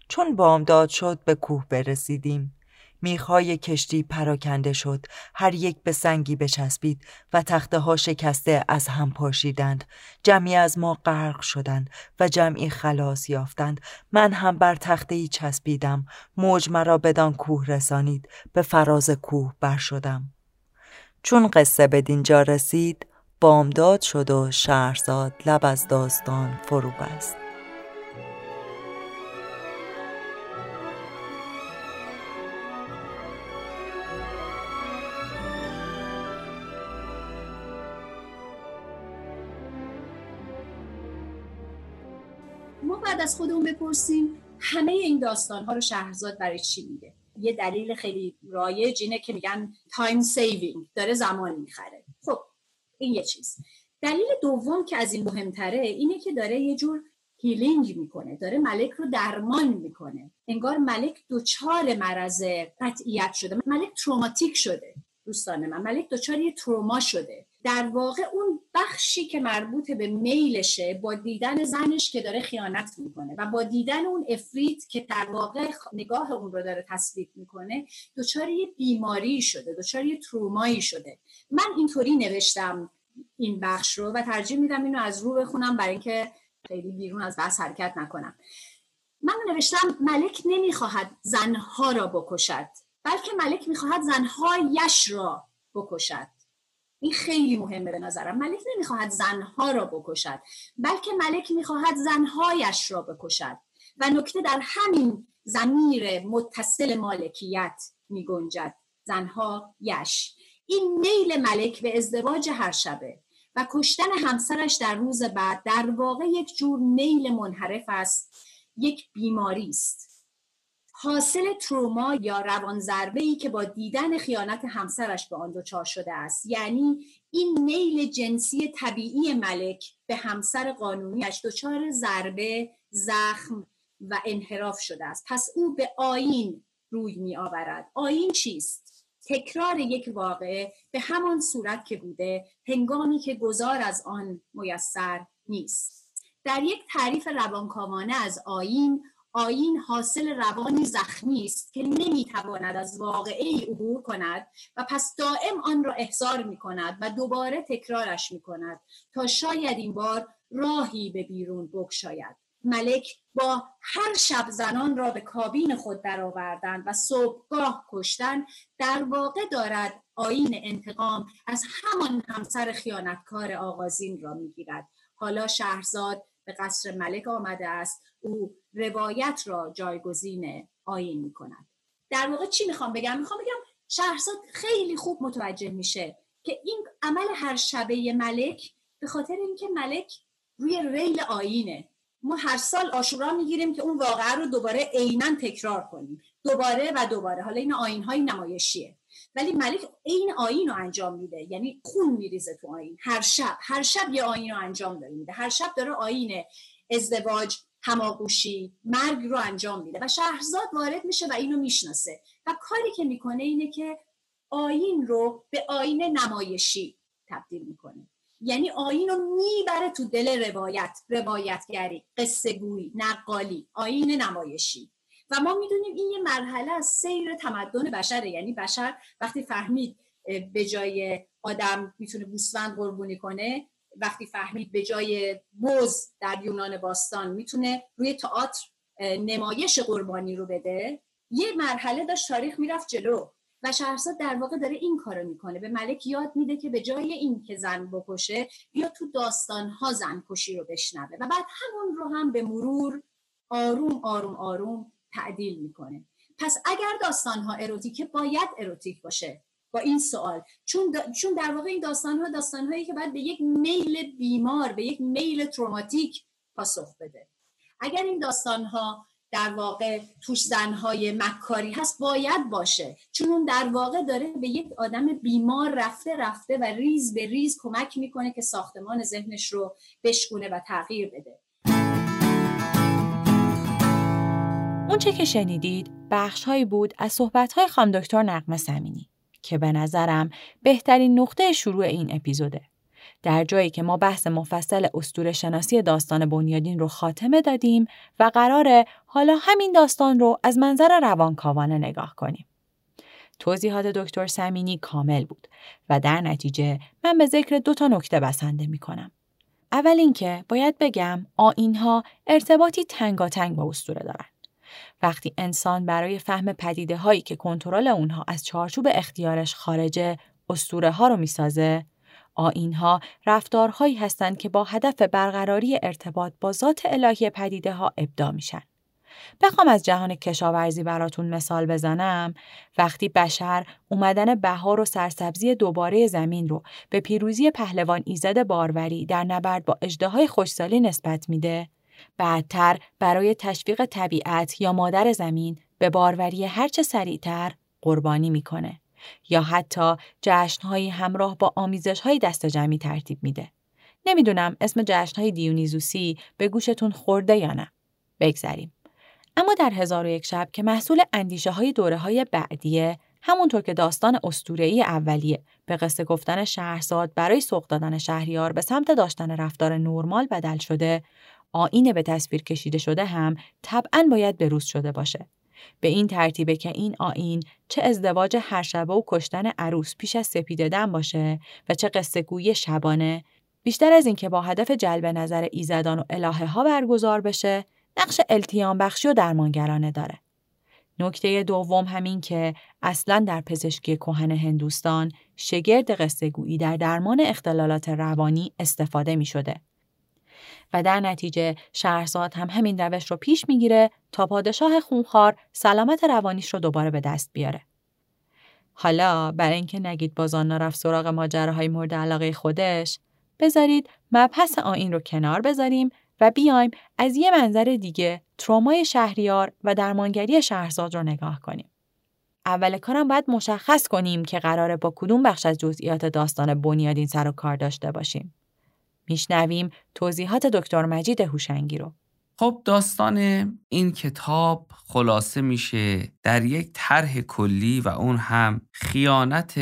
چون بامداد شد به کوه برسیدیم. میخای کشتی پراکنده شد، هر یک به سنگی بچسبید و تخته ها شکسته از هم پاشیدند. جمعی از ما غرق شدند و جمعی خلاص یافتند. من هم بر تخته ای چسبیدم، موج مرا بدان کوه رسانید، به فراز کوه بر شدم. چون قصه بدینجا رسید بامداد شد و شهرزاد لب از داستان فرو بست. بعد از خودمون بپرسیم همه این داستان‌ها رو شهرزاد برای چی میگه؟ یه دلیل خیلی رایج اینه که میگن تایم سیوینگ، داره زمان میخره. خب این یه چیز. دلیل دوم که از این مهمتره اینه که داره یه جور هیلینگ میکنه، داره ملک رو درمان میکنه. انگار ملک دوچار مرض قطعیت شده، ملک تروماتیک شده. دوستان من، ملک دوچار یه تروما شده. در واقع اون بخشی که مربوط به میلشه با دیدن زنش که داره خیانت میکنه و با دیدن اون عفریت که در واقع نگاه اون رو داره تثبیت میکنه، دچار یه بیماری شده، دچار یه ترومایی شده. من اینطوری نوشتم این بخش رو و ترجیح میدم اینو از رو بخونم برای اینکه خیلی بیرون از بحث حرکت نکنم. من نوشتم ملک نمیخواهد زنها را بکشد، بلکه ملک میخواهد زنهایش را بکشد. این خیلی مهمه به نظرم. ملک نمیخواهد زنها را بکشد، بلکه ملک میخواهد زنهایش را بکشد و نکته در همین ضمیر متصل مالکیت میگنجد، زنها یش. این میل ملک به ازدواج هر شبه و کشتن همسرش در روز بعد در واقع یک جور میل منحرف است، یک بیماری است، حاصل تروما یا روان ضربه‌ای که با دیدن خیانت همسرش به آن دچار شده است. یعنی این میل جنسی طبیعی ملک به همسر قانونیش دچار ضربه، زخم و انحراف شده است. پس او به آیین روی می آورد. آیین چیست؟ تکرار یک واقعه به همان صورت که بوده، هنگامی که گذار از آن میسر نیست. در یک تعریف روانکاوانه از آیین، آیین حاصل روانی زخمی است که نمیتواند از واقعی عبور کند و پس دائم آن را احضار میکند و دوباره تکرارش میکند تا شاید این بار راهی به بیرون بگشاید. ملک با هر شب زنان را به کابین خود درآوردن و صبحگاه کشتن در واقع دارد آیین انتقام از همان همسر خیانتکار آغازین را میگیرد. حالا شهرزاد به قصر ملک آمده است، او روایت را جایگزین آیین می کند. در واقع چی میخوام بگم؟ میخوام بگم شهرزاد خیلی خوب متوجه میشه که این عمل هر شبه ملک به خاطر اینکه ملک روی ریل آیینه. ما هر سال عاشورا میگیریم که اون واقعه رو دوباره عیناً تکرار کنیم، دوباره و دوباره. حالا این آیین‌های نمایشیه، ولی ملک این آیین رو انجام میده. یعنی خون میریزه تو آیین. هر شب هر شب یه آیین رو انجام داره میده. هر شب داره آیین ازدواج، هماغوشی، مرگ رو انجام میده و شهرزاد وارد میشه و اینو میشناسه و کاری که میکنه اینه که آیین رو به آیین نمایشی تبدیل میکنه. یعنی آیین رو میبره تو دل روایت، روایتگری، قصه گویی، نقالی، آیین نمایشی. و ما میدونیم این یه مرحله از سیر تمدن بشره. یعنی بشر وقتی فهمید به جای آدم میتونه گوسفند قربونی کنه، وقتی فهمید به جای بز در یونان باستان میتونه روی تئاتر نمایش قربانی رو بده، یه مرحله داشت تاریخ میرفت جلو و شهرزاد در واقع داره این کارو میکنه. به ملک یاد میده که به جای این که زن بکشه، بیا تو داستانها زن کشی رو بشنوه و بعد همون رو هم به مرور آروم آروم آروم تعدیل میکنه. پس اگر داستانها اروتیکه باید اروتیک باشه با این سوال، چون دا... چون در واقع این داستانها داستانهایی که باید به یک میل بیمار، به یک میل تروماتیک پاسخ بده. اگر این داستانها در واقع توش زنهای مکاری هست باید باشه، چون اون در واقع داره به یک آدم بیمار رفته رفته و ریز به ریز کمک میکنه که ساختمان ذهنش رو بشکونه و تغییر بده. اون چه که شنیدید بخشهایی بود از صحبتهای خانم دکتر نغمه ثمینی که به نظرم بهترین نقطه شروع این اپیزوده. در جایی که ما بحث مفصل اسطوره‌شناسی داستان بنیادین رو خاتمه دادیم و قراره حالا همین داستان رو از منظر روانکاوانه نگاه کنیم. توضیحات دکتر ثمینی کامل بود و در نتیجه من به ذکر دو تا نکته بسنده می‌کنم. اول اینکه باید بگم آیین‌ها ارتباطی تنگاتنگ با اسطوره دارن. وقتی انسان برای فهم پدیده‌هایی که کنترل اونها از چارچوب اختیارش خارجه، اسطوره‌ها رو می‌سازه. آیین‌ها رفتارهایی هستند که با هدف برقراری ارتباط با ذات الهی پدیده‌ها ابداع میشن. بخوام از جهان کشاورزی براتون مثال بزنم، وقتی بشر اومدن بهار و سرسبزی دوباره زمین رو به پیروزی پهلوان ایزد باروری در نبرد با اژدهای خوشسالی نسبت میده، بعدتر برای تشویق طبیعت یا مادر زمین به باروری هرچه سریعتر قربانی میکنه. یا حتی جشن‌های همراه با آمیزش‌های دست جمعی ترتیب میده. نمیدونم اسم جشن‌های دیونیزوسی به گوشتون خورده یا نه. بگذریم. اما در هزار و یک شب که محصول اندیشه‌های دوره‌های بعدیه، همونطور که داستان اسطوره‌ای اولیه به قصه گفتن شهرزاد برای سوق دادن شهریار به سمت داشتن رفتار نورمال بدل شده، آیین به تصویر کشیده شده هم طبعاً باید بروز شده باشه. به این ترتیبه که این آیین چه ازدواج هر شبه و کشتن عروس پیش از سپیده دم باشه و چه قصه گویی شبانه، بیشتر از این که با هدف جلب نظر ایزدان و الهه ها برگزار بشه، نقش التیام بخشی و درمانگرانه داره. نکته دوم همین که اصلا در پزشکی کهن هندوستان شگرد قصه گویی در درمان اختلالات روانی استفاده می شده و در نتیجه شهرزاد هم همین روش رو پیش میگیره تا پادشاه خونخوار سلامت روانیش رو دوباره به دست بیاره. حالا برای اینکه نگید بازان نرفت سراغ ماجراهای مورد علاقه خودش، بذارید مبحث آیین رو کنار بذاریم و بیایم از یه منظر دیگه ترومای شهریار و درمانگری شهرزاد رو نگاه کنیم. اول کارم باید مشخص کنیم که قراره با کدوم بخش از جزئیات داستان بنیادین سر و کار داشته باشیم. میشنویم توضیحات دکتر مجید هوشنگی رو. خب داستان این کتاب خلاصه میشه در یک طرح کلی و اون هم خیانت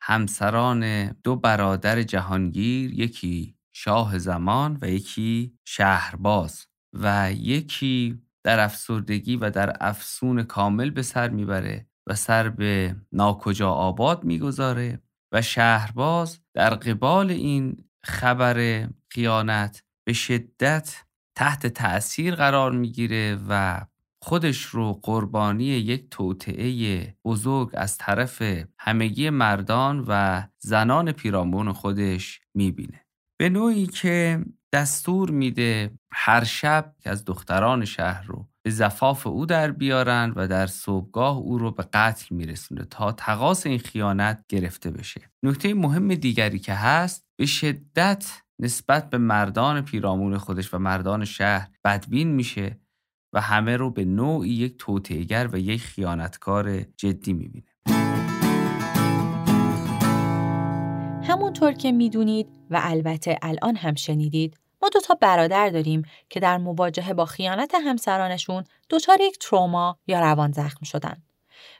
همسران دو برادر جهانگیر، یکی شاه زمان و یکی شهرباز، و یکی در افسردگی و در افسون کامل به سر میبره و سر به ناکجا آباد میگذاره و شهرباز در قبال این خبر خیانت به شدت تحت تأثیر قرار میگیره و خودش رو قربانی یک توطئه بزرگ از طرف همگی مردان و زنان پیرامون خودش میبینه. به نوعی که دستور میده هر شب که از دختران شهر رو به زفاف او در بیارن و در صبحگاه او رو به قتل میرسونه تا تقاص این خیانت گرفته بشه. نکته مهم دیگری که هست، به شدت نسبت به مردان پیرامون خودش و مردان شهر بدبین میشه و همه رو به نوعی یک توطئه‌گر و یک خیانتکار جدی میبینه. همونطور که میدونید و البته الان هم شنیدید، ما دو تا برادر داریم که در مواجهه با خیانت همسرانشون دچار یک تروما یا روان زخم شدن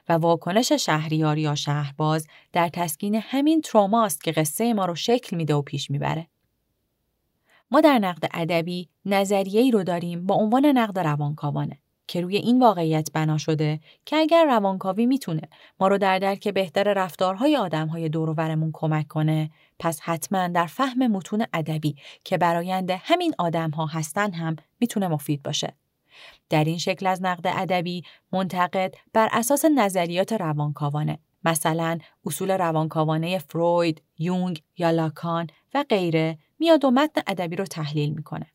و واکنش شهریار یا شهرباز در تسکین همین تروماست که قصه ما رو شکل میده و پیش میبره. ما در نقد ادبی نظریه‌ای رو داریم با عنوان نقد روانکاوانه که روی این واقعیت بنا شده که اگر روانکاوی میتونه ما رو در درک بهتر رفتارهای آدمهای دور و برمون کمک کنه، پس حتما در فهم متون ادبی که برآیند همین آدمها هستن هم میتونه مفید باشه. در این شکل از نقد ادبی منتقد بر اساس نظریات روانکاوانه، مثلا اصول روانکاوانه فروید، یونگ یا لاکان و غیره، میاد و متن ادبی رو تحلیل میکنه.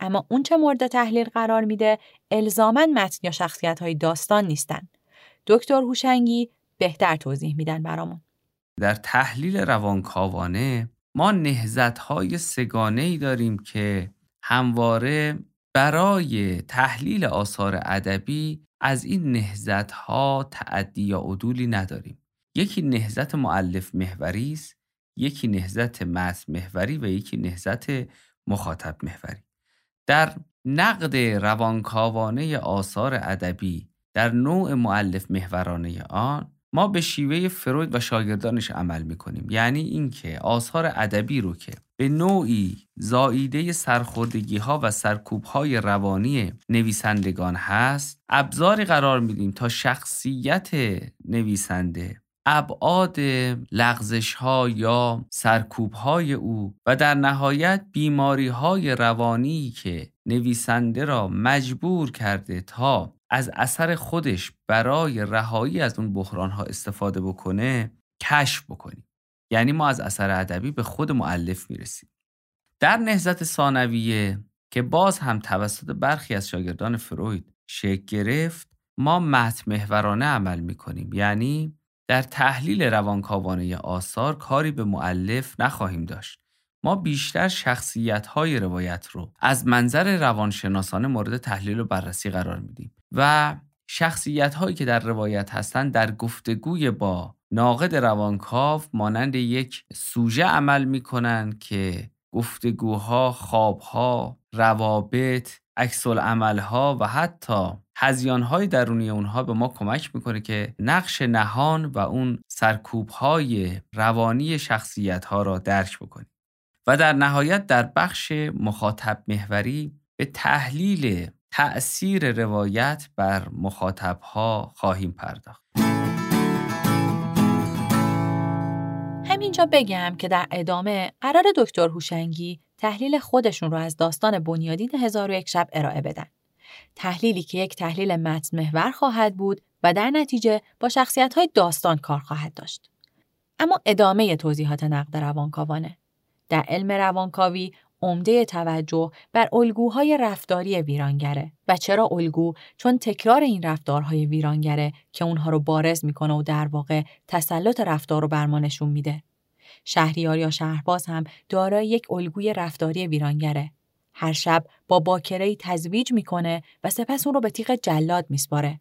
اما اون چه مورد تحلیل قرار میده الزاماً متن یا شخصیت‌های داستان نیستن. دکتر هوشنگی بهتر توضیح میدن برامون. در تحلیل روانکاوانه ما نهضت‌های سه‌گانه‌ای داریم که همواره برای تحلیل آثار ادبی از این نهضت‌ها تعدی یا عدولی نداریم. یکی نهضت مؤلف محوری است، یکی نهضت متن محوری و یکی نهضت مخاطب محوری. در نقد روانکاوانه آثار ادبی در نوع مؤلف محورانه آن ما به شیوه فروید و شاگردانش عمل می‌کنیم، یعنی اینکه آثار ادبی رو که به نوعی زائیده سرخوردگی‌ها و سرکوب‌های روانی نویسندگان هست، ابزاری قرار میدیم تا شخصیت نویسنده ابعاد لغزش‌ها یا سرکوب‌های او و در نهایت بیماری‌های روانی که نویسنده را مجبور کرده تا از اثر خودش برای رهایی از اون بحران‌ها استفاده بکنه کشف بکنیم. یعنی ما از اثر ادبی به خود مؤلف میرسیم. در نهضت ثانویه که باز هم توسط برخی از شاگردان فروید شکل گرفت، ما متن محورانه عمل می‌کنیم، یعنی در تحلیل روانکاوانه آثار کاری به مؤلف نخواهیم داشت. ما بیشتر شخصیت‌های روایت رو از منظر روانشناسانه مورد تحلیل و بررسی قرار میدیم و شخصیت‌هایی که در روایت هستند در گفتگوی با ناقد روانکاو مانند یک سوژه عمل می‌کنند که گفتگوها، خوابها، روابط، عکس‌العمل‌ها و حتی هذیان‌های درونی اونها به ما کمک میکنه که نقش نهان و اون سرکوب‌های روانی شخصیت‌ها را درک بکنیم. و در نهایت در بخش مخاطب محوری به تحلیل تأثیر روایت بر مخاطب‌ها خواهیم پرداخت. همینجا بگم که در ادامه قرار دکتر هوشنگی تحلیل خودشون رو از داستان بنیادین هزار و یک شب ارائه بدن. تحلیلی که یک تحلیل متن محور خواهد بود و در نتیجه با شخصیت‌های داستان کار خواهد داشت. اما ادامه توضیحات نقد روانکاوانه. در علم روانکاوی عمده توجه بر الگوهای رفتاری ویرانگره. و چرا الگو؟ چون تکرار این رفتارهای ویرانگره که اونها رو بارز میکنه و در واقع تسلط رفتار رو بر ما نشون میده. شهریار یا شهرباز هم دارای یک الگوی رفتاری ویرانگره. هر شب با باکره‌ای تزویج میکنه و سپس اون رو به تیغ جلاد میسپاره.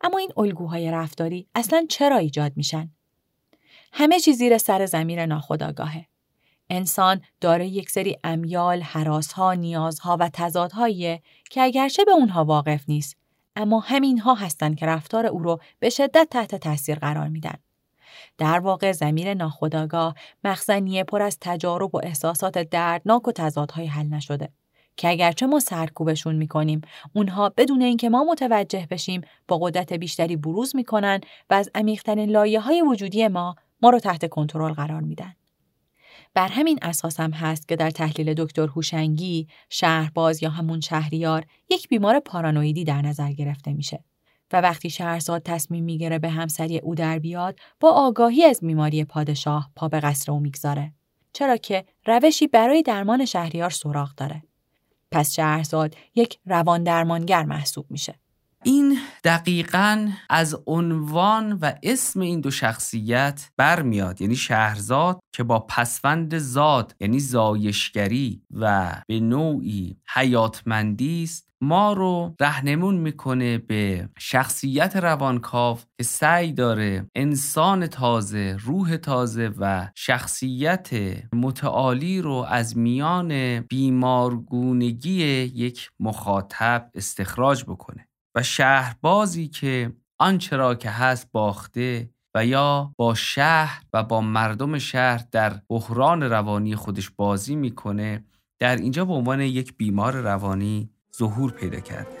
اما این الگوهای رفتاری اصلاً چرا ایجاد میشن؟ همه چیز زیر سر ضمیر ناخودآگاهه. انسان داره یک سری امیال، هراس‌ها، نیازها و تضادهاییه که اگرچه به اونها واقف نیست، اما همینها هستن که رفتار او رو به شدت تحت تاثیر قرار میدن. در واقع ضمیر ناخودآگاه مخزنی پر از تجارب و احساسات دردناک و تضادهای حل نشده که اگرچه ما سرکوبشون میکنیم، اونها بدون اینکه ما متوجه بشیم با قدرت بیشتری بروز میکنن و از عمیق‌ترین لایه‌های وجودی ما ما رو تحت کنترل قرار میدن. بر همین اساس هم هست که در تحلیل دکتر هوشنگی شهرباز یا همون شهریار یک بیمار پارانویدی در نظر گرفته میشه و وقتی شهرزاد تصمیم میگیره به همسری او در بیاد، با آگاهی از بیماری پادشاه پا به قصر او میگذاره، چرا که روشی برای درمان شهریار سراغ داره. پس شهرزاد یک روان درمانگر محسوب میشه. این دقیقاً از عنوان و اسم این دو شخصیت برمیاد، یعنی شهرزاد که با پسوند زاد یعنی زایشگری و به نوعی حیاتمندی است، ما رو رهنمون میکنه به شخصیت روانکاو که سعی داره انسان تازه، روح تازه و شخصیت متعالی رو از میان بیمارگونگی یک مخاطب استخراج بکنه. و شهربازی که آنچه را که هست باخته و یا با شهر و با مردم شهر در بحران روانی خودش بازی میکنه، در اینجا به عنوان یک بیمار روانی ظهور پیدا کرده.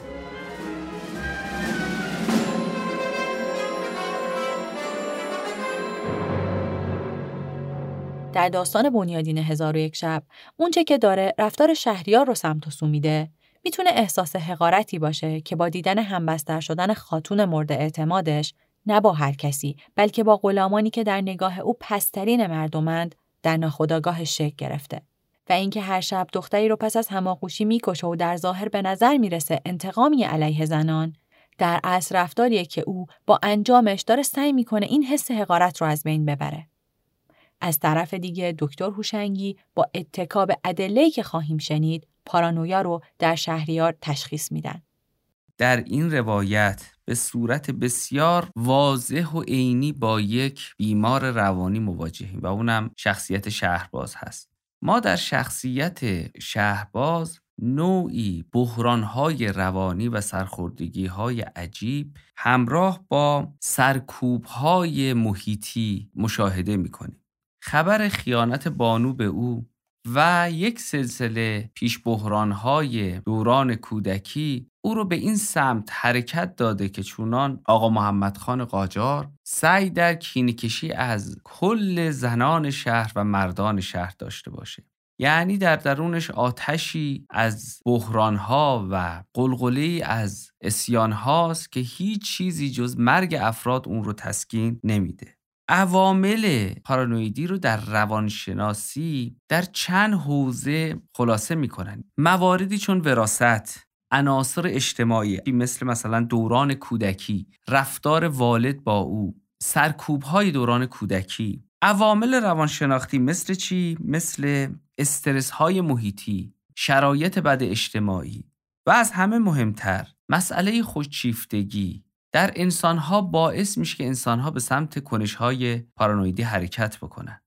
در داستان بنیادین هزار و یک شب اونچه که داره رفتار شهریار رو سمت و سو میده، میتونه احساس حقارتی باشه که با دیدن همبستر شدن خاتون مورد اعتمادش، نه با هر کسی بلکه با غلامانی که در نگاه او پسترین مردمند، در ناخودآگاه شک گرفته. و اینکه هر شب دختری رو پس از هماغوشی میکشه و در ظاهر به نظر میرسه انتقامی علیه زنان، در اصل رفتاریه که او با انجامش داره سعی میکنه این حس حقارت رو از بین ببره. از طرف دیگه دکتر هوشنگی با اتکا به ادله‌ای که خواهیم شنید، پارانویا رو در شهریار تشخیص میدن. در این روایت به صورت بسیار واضح و عینی با یک بیمار روانی مواجهیم و اونم شخصیت شهرباز هست. ما در شخصیت شهرباز نوعی بحران‌های روانی و سرخوردگی‌های عجیب همراه با سرکوب‌های محیطی مشاهده می‌کنیم. خبر خیانت بانو به او و یک سلسله پیش بحران‌های دوران کودکی او رو به این سمت حرکت داده که چونان آقا محمد خان قاجار سعی در کینه‌کشی از کل زنان شهر و مردان شهر داشته باشه. یعنی در درونش آتشی از بحرانها و قلقله‌ای از عصیان‌هاست که هیچ چیزی جز مرگ افراد اون رو تسکین نمیده. عوامل پارانویدی رو در روانشناسی در چند حوزه خلاصه میکنن. مواردی چون وراثت، عناصر اجتماعی مثل مثلا دوران کودکی، رفتار والد با او، سرکوب‌های دوران کودکی. عوامل روانشناختی مثل چی؟ مثل استرس‌های محیطی، شرایط بد اجتماعی و از همه مهمتر مسئله خودشیفتگی در انسان‌ها باعث میشه که انسان‌ها به سمت کنش‌های پارانویدی حرکت بکنن.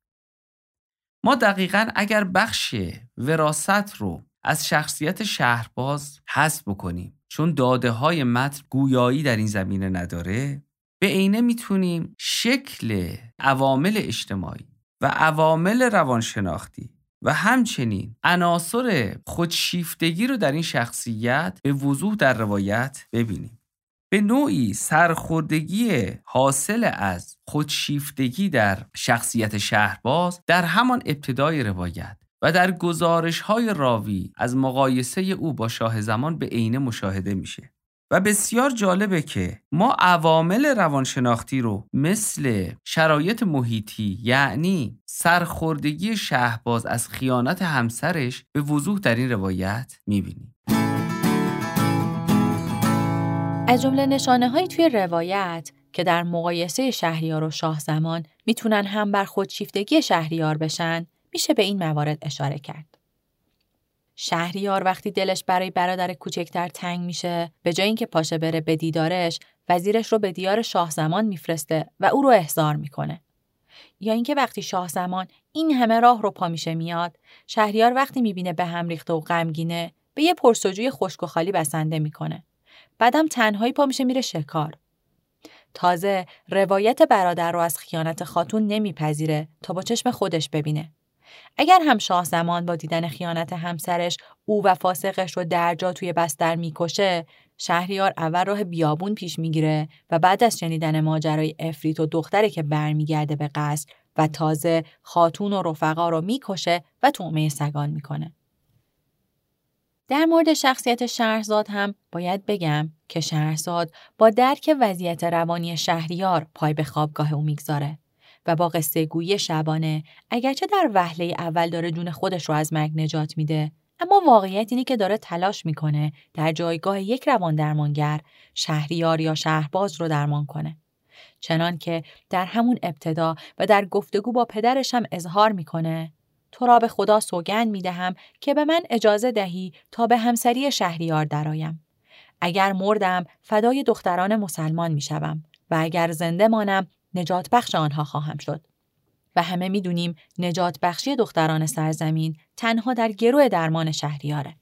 ما دقیقاً اگر بخش وراثت رو از شخصیت شهرباز حذف بکنیم، چون داده‌های متن گویایی در این زمینه نداره، به عینه میتونیم شکل عوامل اجتماعی و عوامل روانشناختی و همچنین عناصر خودشیفتگی رو در این شخصیت به وضوح در روایت ببینیم. به نوعی سرخوردگی حاصل از خودشیفتگی در شخصیت شهرباز در همان ابتدای روایت و در گزارش‌های راوی از مقایسه او با شاه زمان به عینه مشاهده میشه. و بسیار جالبه که ما عوامل روانشناختی رو مثل شرایط محیطی، یعنی سرخوردگی شهرباز از خیانت همسرش، به وضوح در این روایت می‌بینیم. از جمله نشانه‌های توی روایت که در مقایسه شهریار و شاه زمان میتونن هم بر خودشیفتگی شهریار بشن، میشه به این موارد اشاره کرد. شهریار وقتی دلش برای برادر کوچکتر تنگ میشه، به جای اینکه پاشه بره به دیدارش، وزیرش رو به دیار شاه زمان میفرسته و او رو احضار میکنه. یا اینکه وقتی شاه زمان این همه راه رو پا میشه میاد، شهریار وقتی میبینه به هم ریخته و غمگینه، به یه پرسجوی خشک و خالی بسنده میکنه. بعدم تنهایی پا میشه میره شکار. تازه روایت برادر رو از خیانت خاتون نمیپذیره تا با چشم خودش ببینه. اگر هم شاه زمان با دیدن خیانت همسرش او و فاسقش رو درجا توی بستر میکشه، شهریار اول راه بیابون پیش میگیره و بعد از شنیدن ماجرای عفریت و دختره که برمیگرده به قصر و تازه خاتون و رفقا رو میکشه و طعمه سگان میکنه. در مورد شخصیت شهرزاد هم باید بگم که شهرزاد با درک وضعیت روانی شهریار پای به خوابگاه او میگذاره و با قصه گویی شبانه، اگرچه در وهله اول داره جون خودش رو از مرگ نجات میده، اما واقعیت اینه که داره تلاش میکنه در جایگاه یک روان درمانگر شهریار یا شهرباز رو درمان کنه. چنان که در همون ابتدا و در گفتگو با پدرش هم اظهار میکنه: تو را به خدا سوگند میدهم که به من اجازه دهی تا به همسری شهریار درایم. اگر مردم فدای دختران مسلمان میشوم و اگر زنده مانم نجات بخش آنها خواهم شد. و همه می دونیم نجات بخشی دختران سرزمین تنها در گروه درمان شهریاره.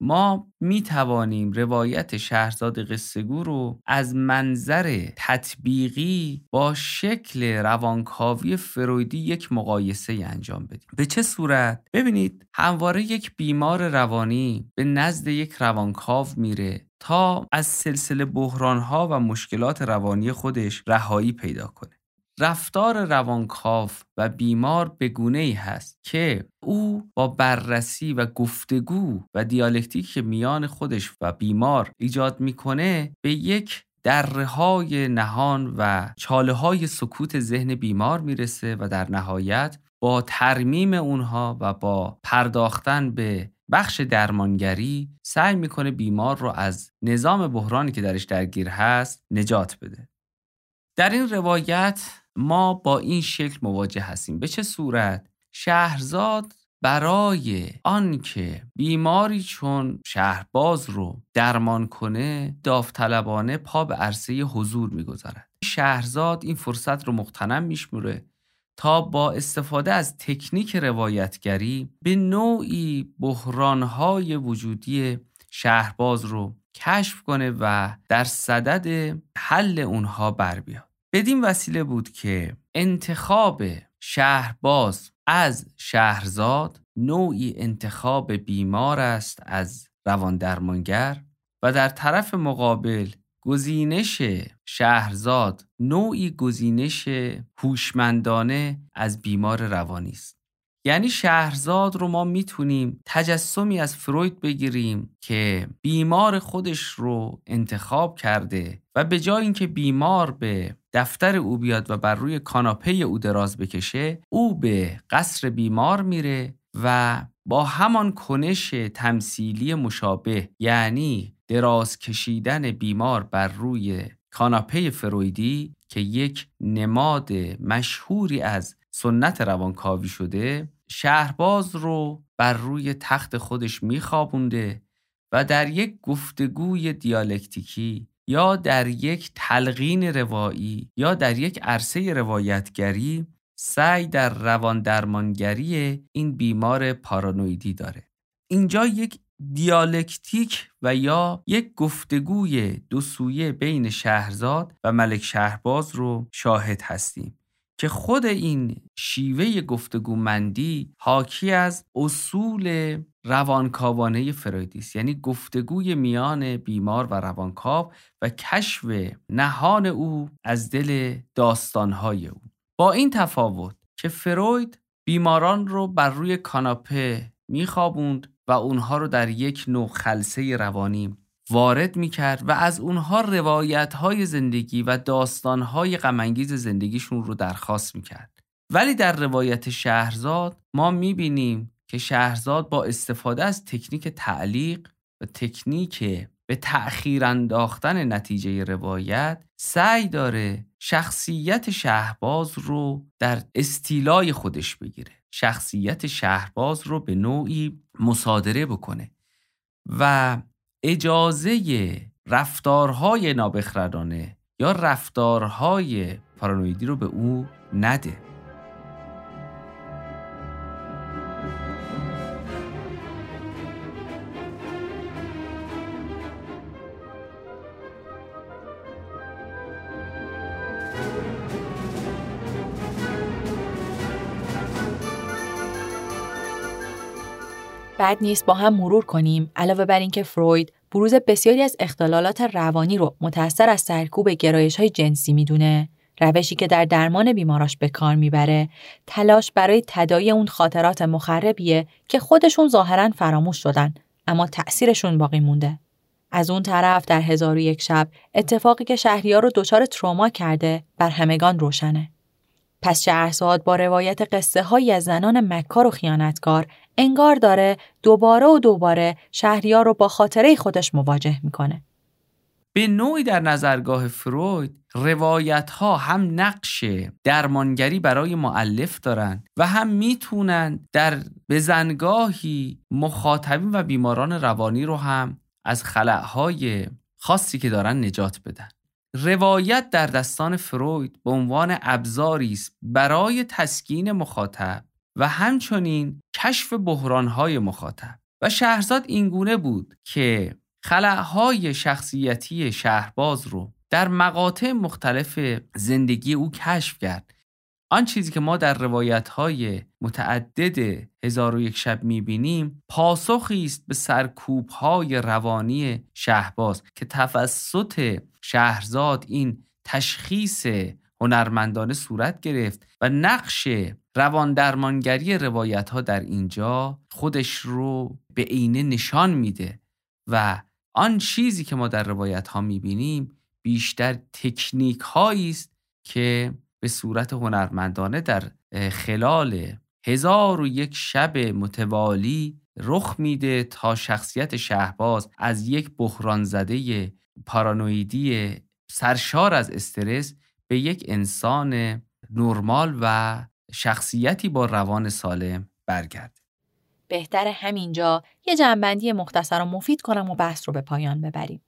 ما می توانیم روایت شهرزاد قصه‌گو رو از منظر تطبیقی با شکل روانکاوی فرویدی یک مقایسه انجام بدیم. به چه صورت؟ ببینید، همواره یک بیمار روانی به نزد یک روانکاو میره تا از سلسله بحران‌ها و مشکلات روانی خودش رهایی پیدا کنه. رفتار روانکاو و بیمار به گونه‌ای هست که او با بررسی و گفتگو و دیالکتیکی که میان خودش و بیمار ایجاد میکنه به یک دره‌های نهان و چاله‌های سکوت ذهن بیمار میرسه و در نهایت با ترمیم اونها و با پرداختن به بخش درمانگری سعی میکنه بیمار رو از نظام بحرانی که درش درگیر هست نجات بده. در این روایت ما با این شکل مواجه هستیم. به چه صورت؟ شهرزاد برای آنکه بیماری چون شهرباز رو درمان کنه داوطلبانه پا به عرصه حضور میگذارد. شهرزاد این فرصت رو مغتنم میشموره تا با استفاده از تکنیک روایتگری به نوعی بحرانهای وجودی شهرباز رو کشف کنه و در صدد حل اونها بر بیاد. بدین وسیله بود که انتخاب شهرباز از شهرزاد نوعی انتخاب بیمار است از رواندرمانگر و در طرف مقابل گزینش شهرزاد نوعی گزینش هوشمندانه از بیمار روانی است. یعنی شهرزاد رو ما میتونیم تجسمی از فروید بگیریم که بیمار خودش رو انتخاب کرده و به جای اینکه بیمار به دفتر او بیاد و بر روی کاناپه او دراز بکشه، او به قصر بیمار میره و با همان کنش تمثیلی مشابه، یعنی دراز کشیدن بیمار بر روی کاناپه فرویدی که یک نماد مشهوری از سنت روانکاوی شده، شهرباز رو بر روی تخت خودش میخوابونده و در یک گفتگوی دیالکتیکی یا در یک تلقین روایی یا در یک عرصه روایتگری سعی در رواندرمانگری این بیمار پارانویدی داره. اینجا یک دیالکتیک و یا یک گفتگوی دو سویه بین شهرزاد و ملک شهرباز رو شاهد هستیم که خود این شیوه گفتگومندی حاکی از اصول روانکاوانه فرویدی است، یعنی گفتگوی میان بیمار و روانکاو و کشف نهان او از دل داستانهای او. با این تفاوت که فروید بیماران رو بر روی کاناپه میخوابوند و اونها رو در یک نوع خلسه روانی وارد میکرد و از اونها روایت‌های زندگی و داستان‌های غم‌انگیز زندگیشون رو درخواست میکرد، ولی در روایت شهرزاد ما میبینیم که شهرزاد با استفاده از تکنیک تعلیق و تکنیک به تأخیر انداختن نتیجه روایت سعی داره شخصیت شهرباز رو در استیلای خودش بگیره، شخصیت شهرباز رو به نوعی مصادره بکنه و اجازه رفتارهای نابخردانه یا رفتارهای پارانویدی رو به او نده. بد نیست با هم مرور کنیم. علاوه بر اینکه فروید بروز بسیاری از اختلالات روانی رو متأثر از سرکوب گرایش‌های جنسی میدونه، روشی که در درمان بیماراش به کار میبره تلاش برای تداعی اون خاطرات مخربیه که خودشون ظاهراً فراموش شدن اما تأثیرشون باقی مونده. از اون طرف در هزار و یک شب اتفاقی که شهریار رو دچار تروما کرده بر همگان روشنه. پس شهرزاد با روایت قصه های از زنان مکار و خیانتکار انگار داره دوباره و دوباره شهریار رو با خاطره خودش مواجه میکنه. به نوعی در نظرگاه فروید روایت ها هم نقش درمانگری برای مؤلف دارن و هم میتونن در بزنگاهی مخاطبین و بیماران روانی رو هم از خلأهای خاصی که دارن نجات بدن. روایت در دستان فروید به عنوان ابزاری است برای تسکین مخاطب و همچنین کشف بحران‌های مخاطب و شهرزاد اینگونه بود که خلأهای شخصیتی شهرباز رو در مقاطع مختلف زندگی او کشف کرد. آن چیزی که ما در روایت‌های متعدد هزار و یک شب می‌بینیم پاسخی است به سرکوب‌های روانی شهرباز که توسط شهرزاد این تشخیص هنرمندانه صورت گرفت و نقش رواندرمانگری روایت‌ها در اینجا خودش رو به عینه نشان میده و آن چیزی که ما در روایت‌ها می‌بینیم بیشتر تکنیک هایی است که به صورت هنرمندانه در خلال هزار و یک شب متوالی رخ میده تا شخصیت شهباز از یک بحران زده پارانویدی سرشار از استرس به یک انسان نرمال و شخصیتی با روان سالم برگرده. بهتره همینجا یه جمع‌بندی مختصر و مفید کنم و بحث رو به پایان ببریم.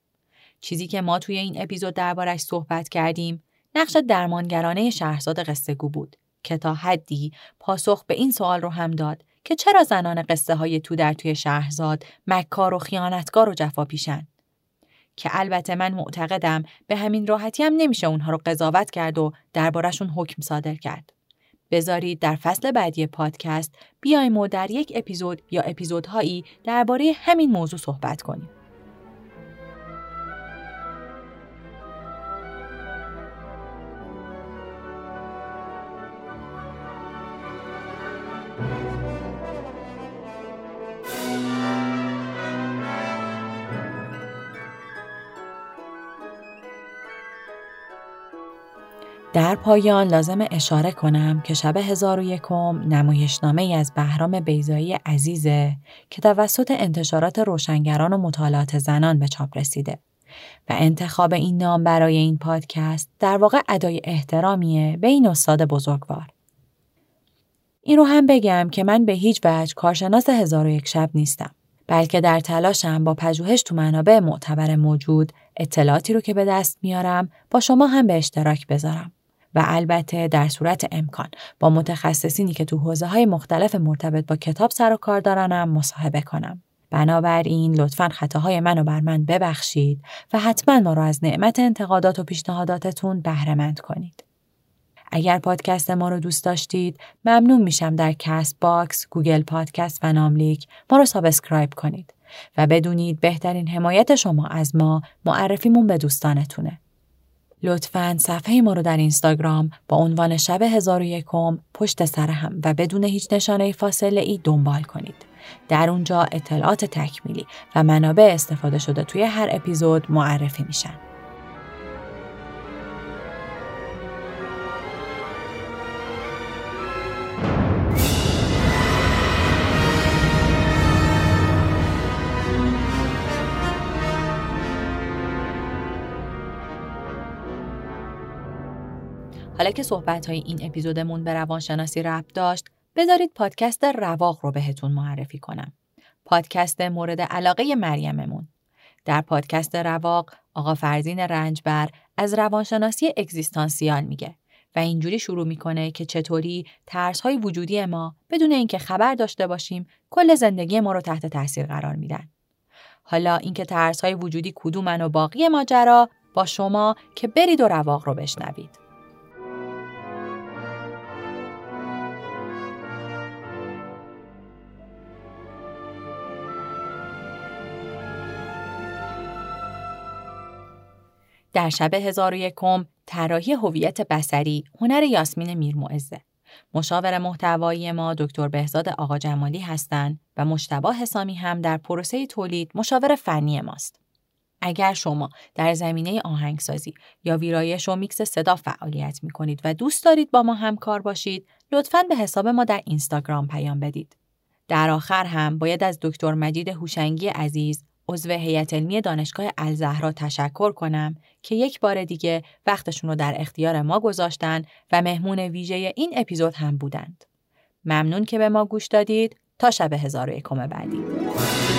چیزی که ما توی این اپیزود دربارش صحبت کردیم نقش درمانگرانه شهرزاد قصه گو بود که تا حدی پاسخ به این سوال رو هم داد که چرا زنان قصه های تو در توی شهرزاد مکار و خیانتگار و جفاپیشن، که البته من معتقدم به همین راحتی هم نمیشه اونها رو قضاوت کرد و دربارشون حکم صادر کرد. بذارید در فصل بعدی پادکست بیایم و در یک اپیزود یا اپیزودهایی درباره همین موضوع صحبت کنیم. در پایان لازم اشاره کنم که شب هزار و یکم نمایشنامه‌ای از بهرام بیزایی عزیزه که توسط انتشارات روشنگران و مطالعات زنان به چاپ رسیده و انتخاب این نام برای این پادکست در واقع ادای احترامیه به این استاد بزرگوار. این رو هم بگم که من به هیچ وجه کارشناس هزار و یک شب نیستم، بلکه در تلاشم با پژوهش تو منابع معتبر موجود اطلاعاتی رو که به دست میارم با شما هم به اشتراک بذارم و البته در صورت امکان با متخصصینی که تو حوزه‌های مختلف مرتبط با کتاب سر و کار دارنم مصاحبه کنم. بنابراین لطفاً خطاهای منو بر من ببخشید و حتماً ما رو از نعمت انتقادات و پیشنهاداتتون بهره مند کنید. اگر پادکست ما رو دوست داشتید ممنون میشم در کست باکس، گوگل پادکست و ناملیک ما رو سابسکرایب کنید و بدونید بهترین حمایت شما از ما معرفیمون به دوستانتونه. لطفاً صفحه ما رو در اینستاگرام با عنوان شب هزار و یکم پشت سر هم و بدون هیچ نشانه فاصله ای دنبال کنید. در اونجا اطلاعات تکمیلی و منابع استفاده شده توی هر اپیزود معرفی میشن. حالا که صحبت‌های این اپیزودمون به روانشناسی ربط داشت، بذارید پادکست رواق رو بهتون معرفی کنم. پادکست مورد علاقه مریممون. در پادکست رواق، آقا فرزین رنجبر از روانشناسی اگزیستانسیال میگه و اینجوری شروع میکنه که چطوری ترس‌های وجودی ما بدون اینکه خبر داشته باشیم، کل زندگی ما رو تحت تاثیر قرار میدن. حالا اینکه ترس‌های وجودی کدومن و باقی ماجرا با شما که برید و رواق رو بشنوید. در شب هزار و یکم طراحی هویت بصری هنر یاسمین میرمعزه. مشاور محتوایی ما دکتر بهزاد آقا جمالی هستند و مصطبی حسامی هم در پروسه تولید مشاور فنی ماست. اگر شما در زمینه آهنگسازی یا ویرایش و میکس صدا فعالیت می‌کنید و دوست دارید با ما همکار باشید، لطفاً به حساب ما در اینستاگرام پیام بدید. در آخر هم باید از دکتر مجید هوشنگی عزیز عضو هیئت علمی دانشگاه الزهرا تشکر کنم که یک بار دیگه وقتشون رو در اختیار ما گذاشتن و مهمون ویژه این اپیزود هم بودند. ممنون که به ما گوش دادید. تا شب هزار و یکم بعدی.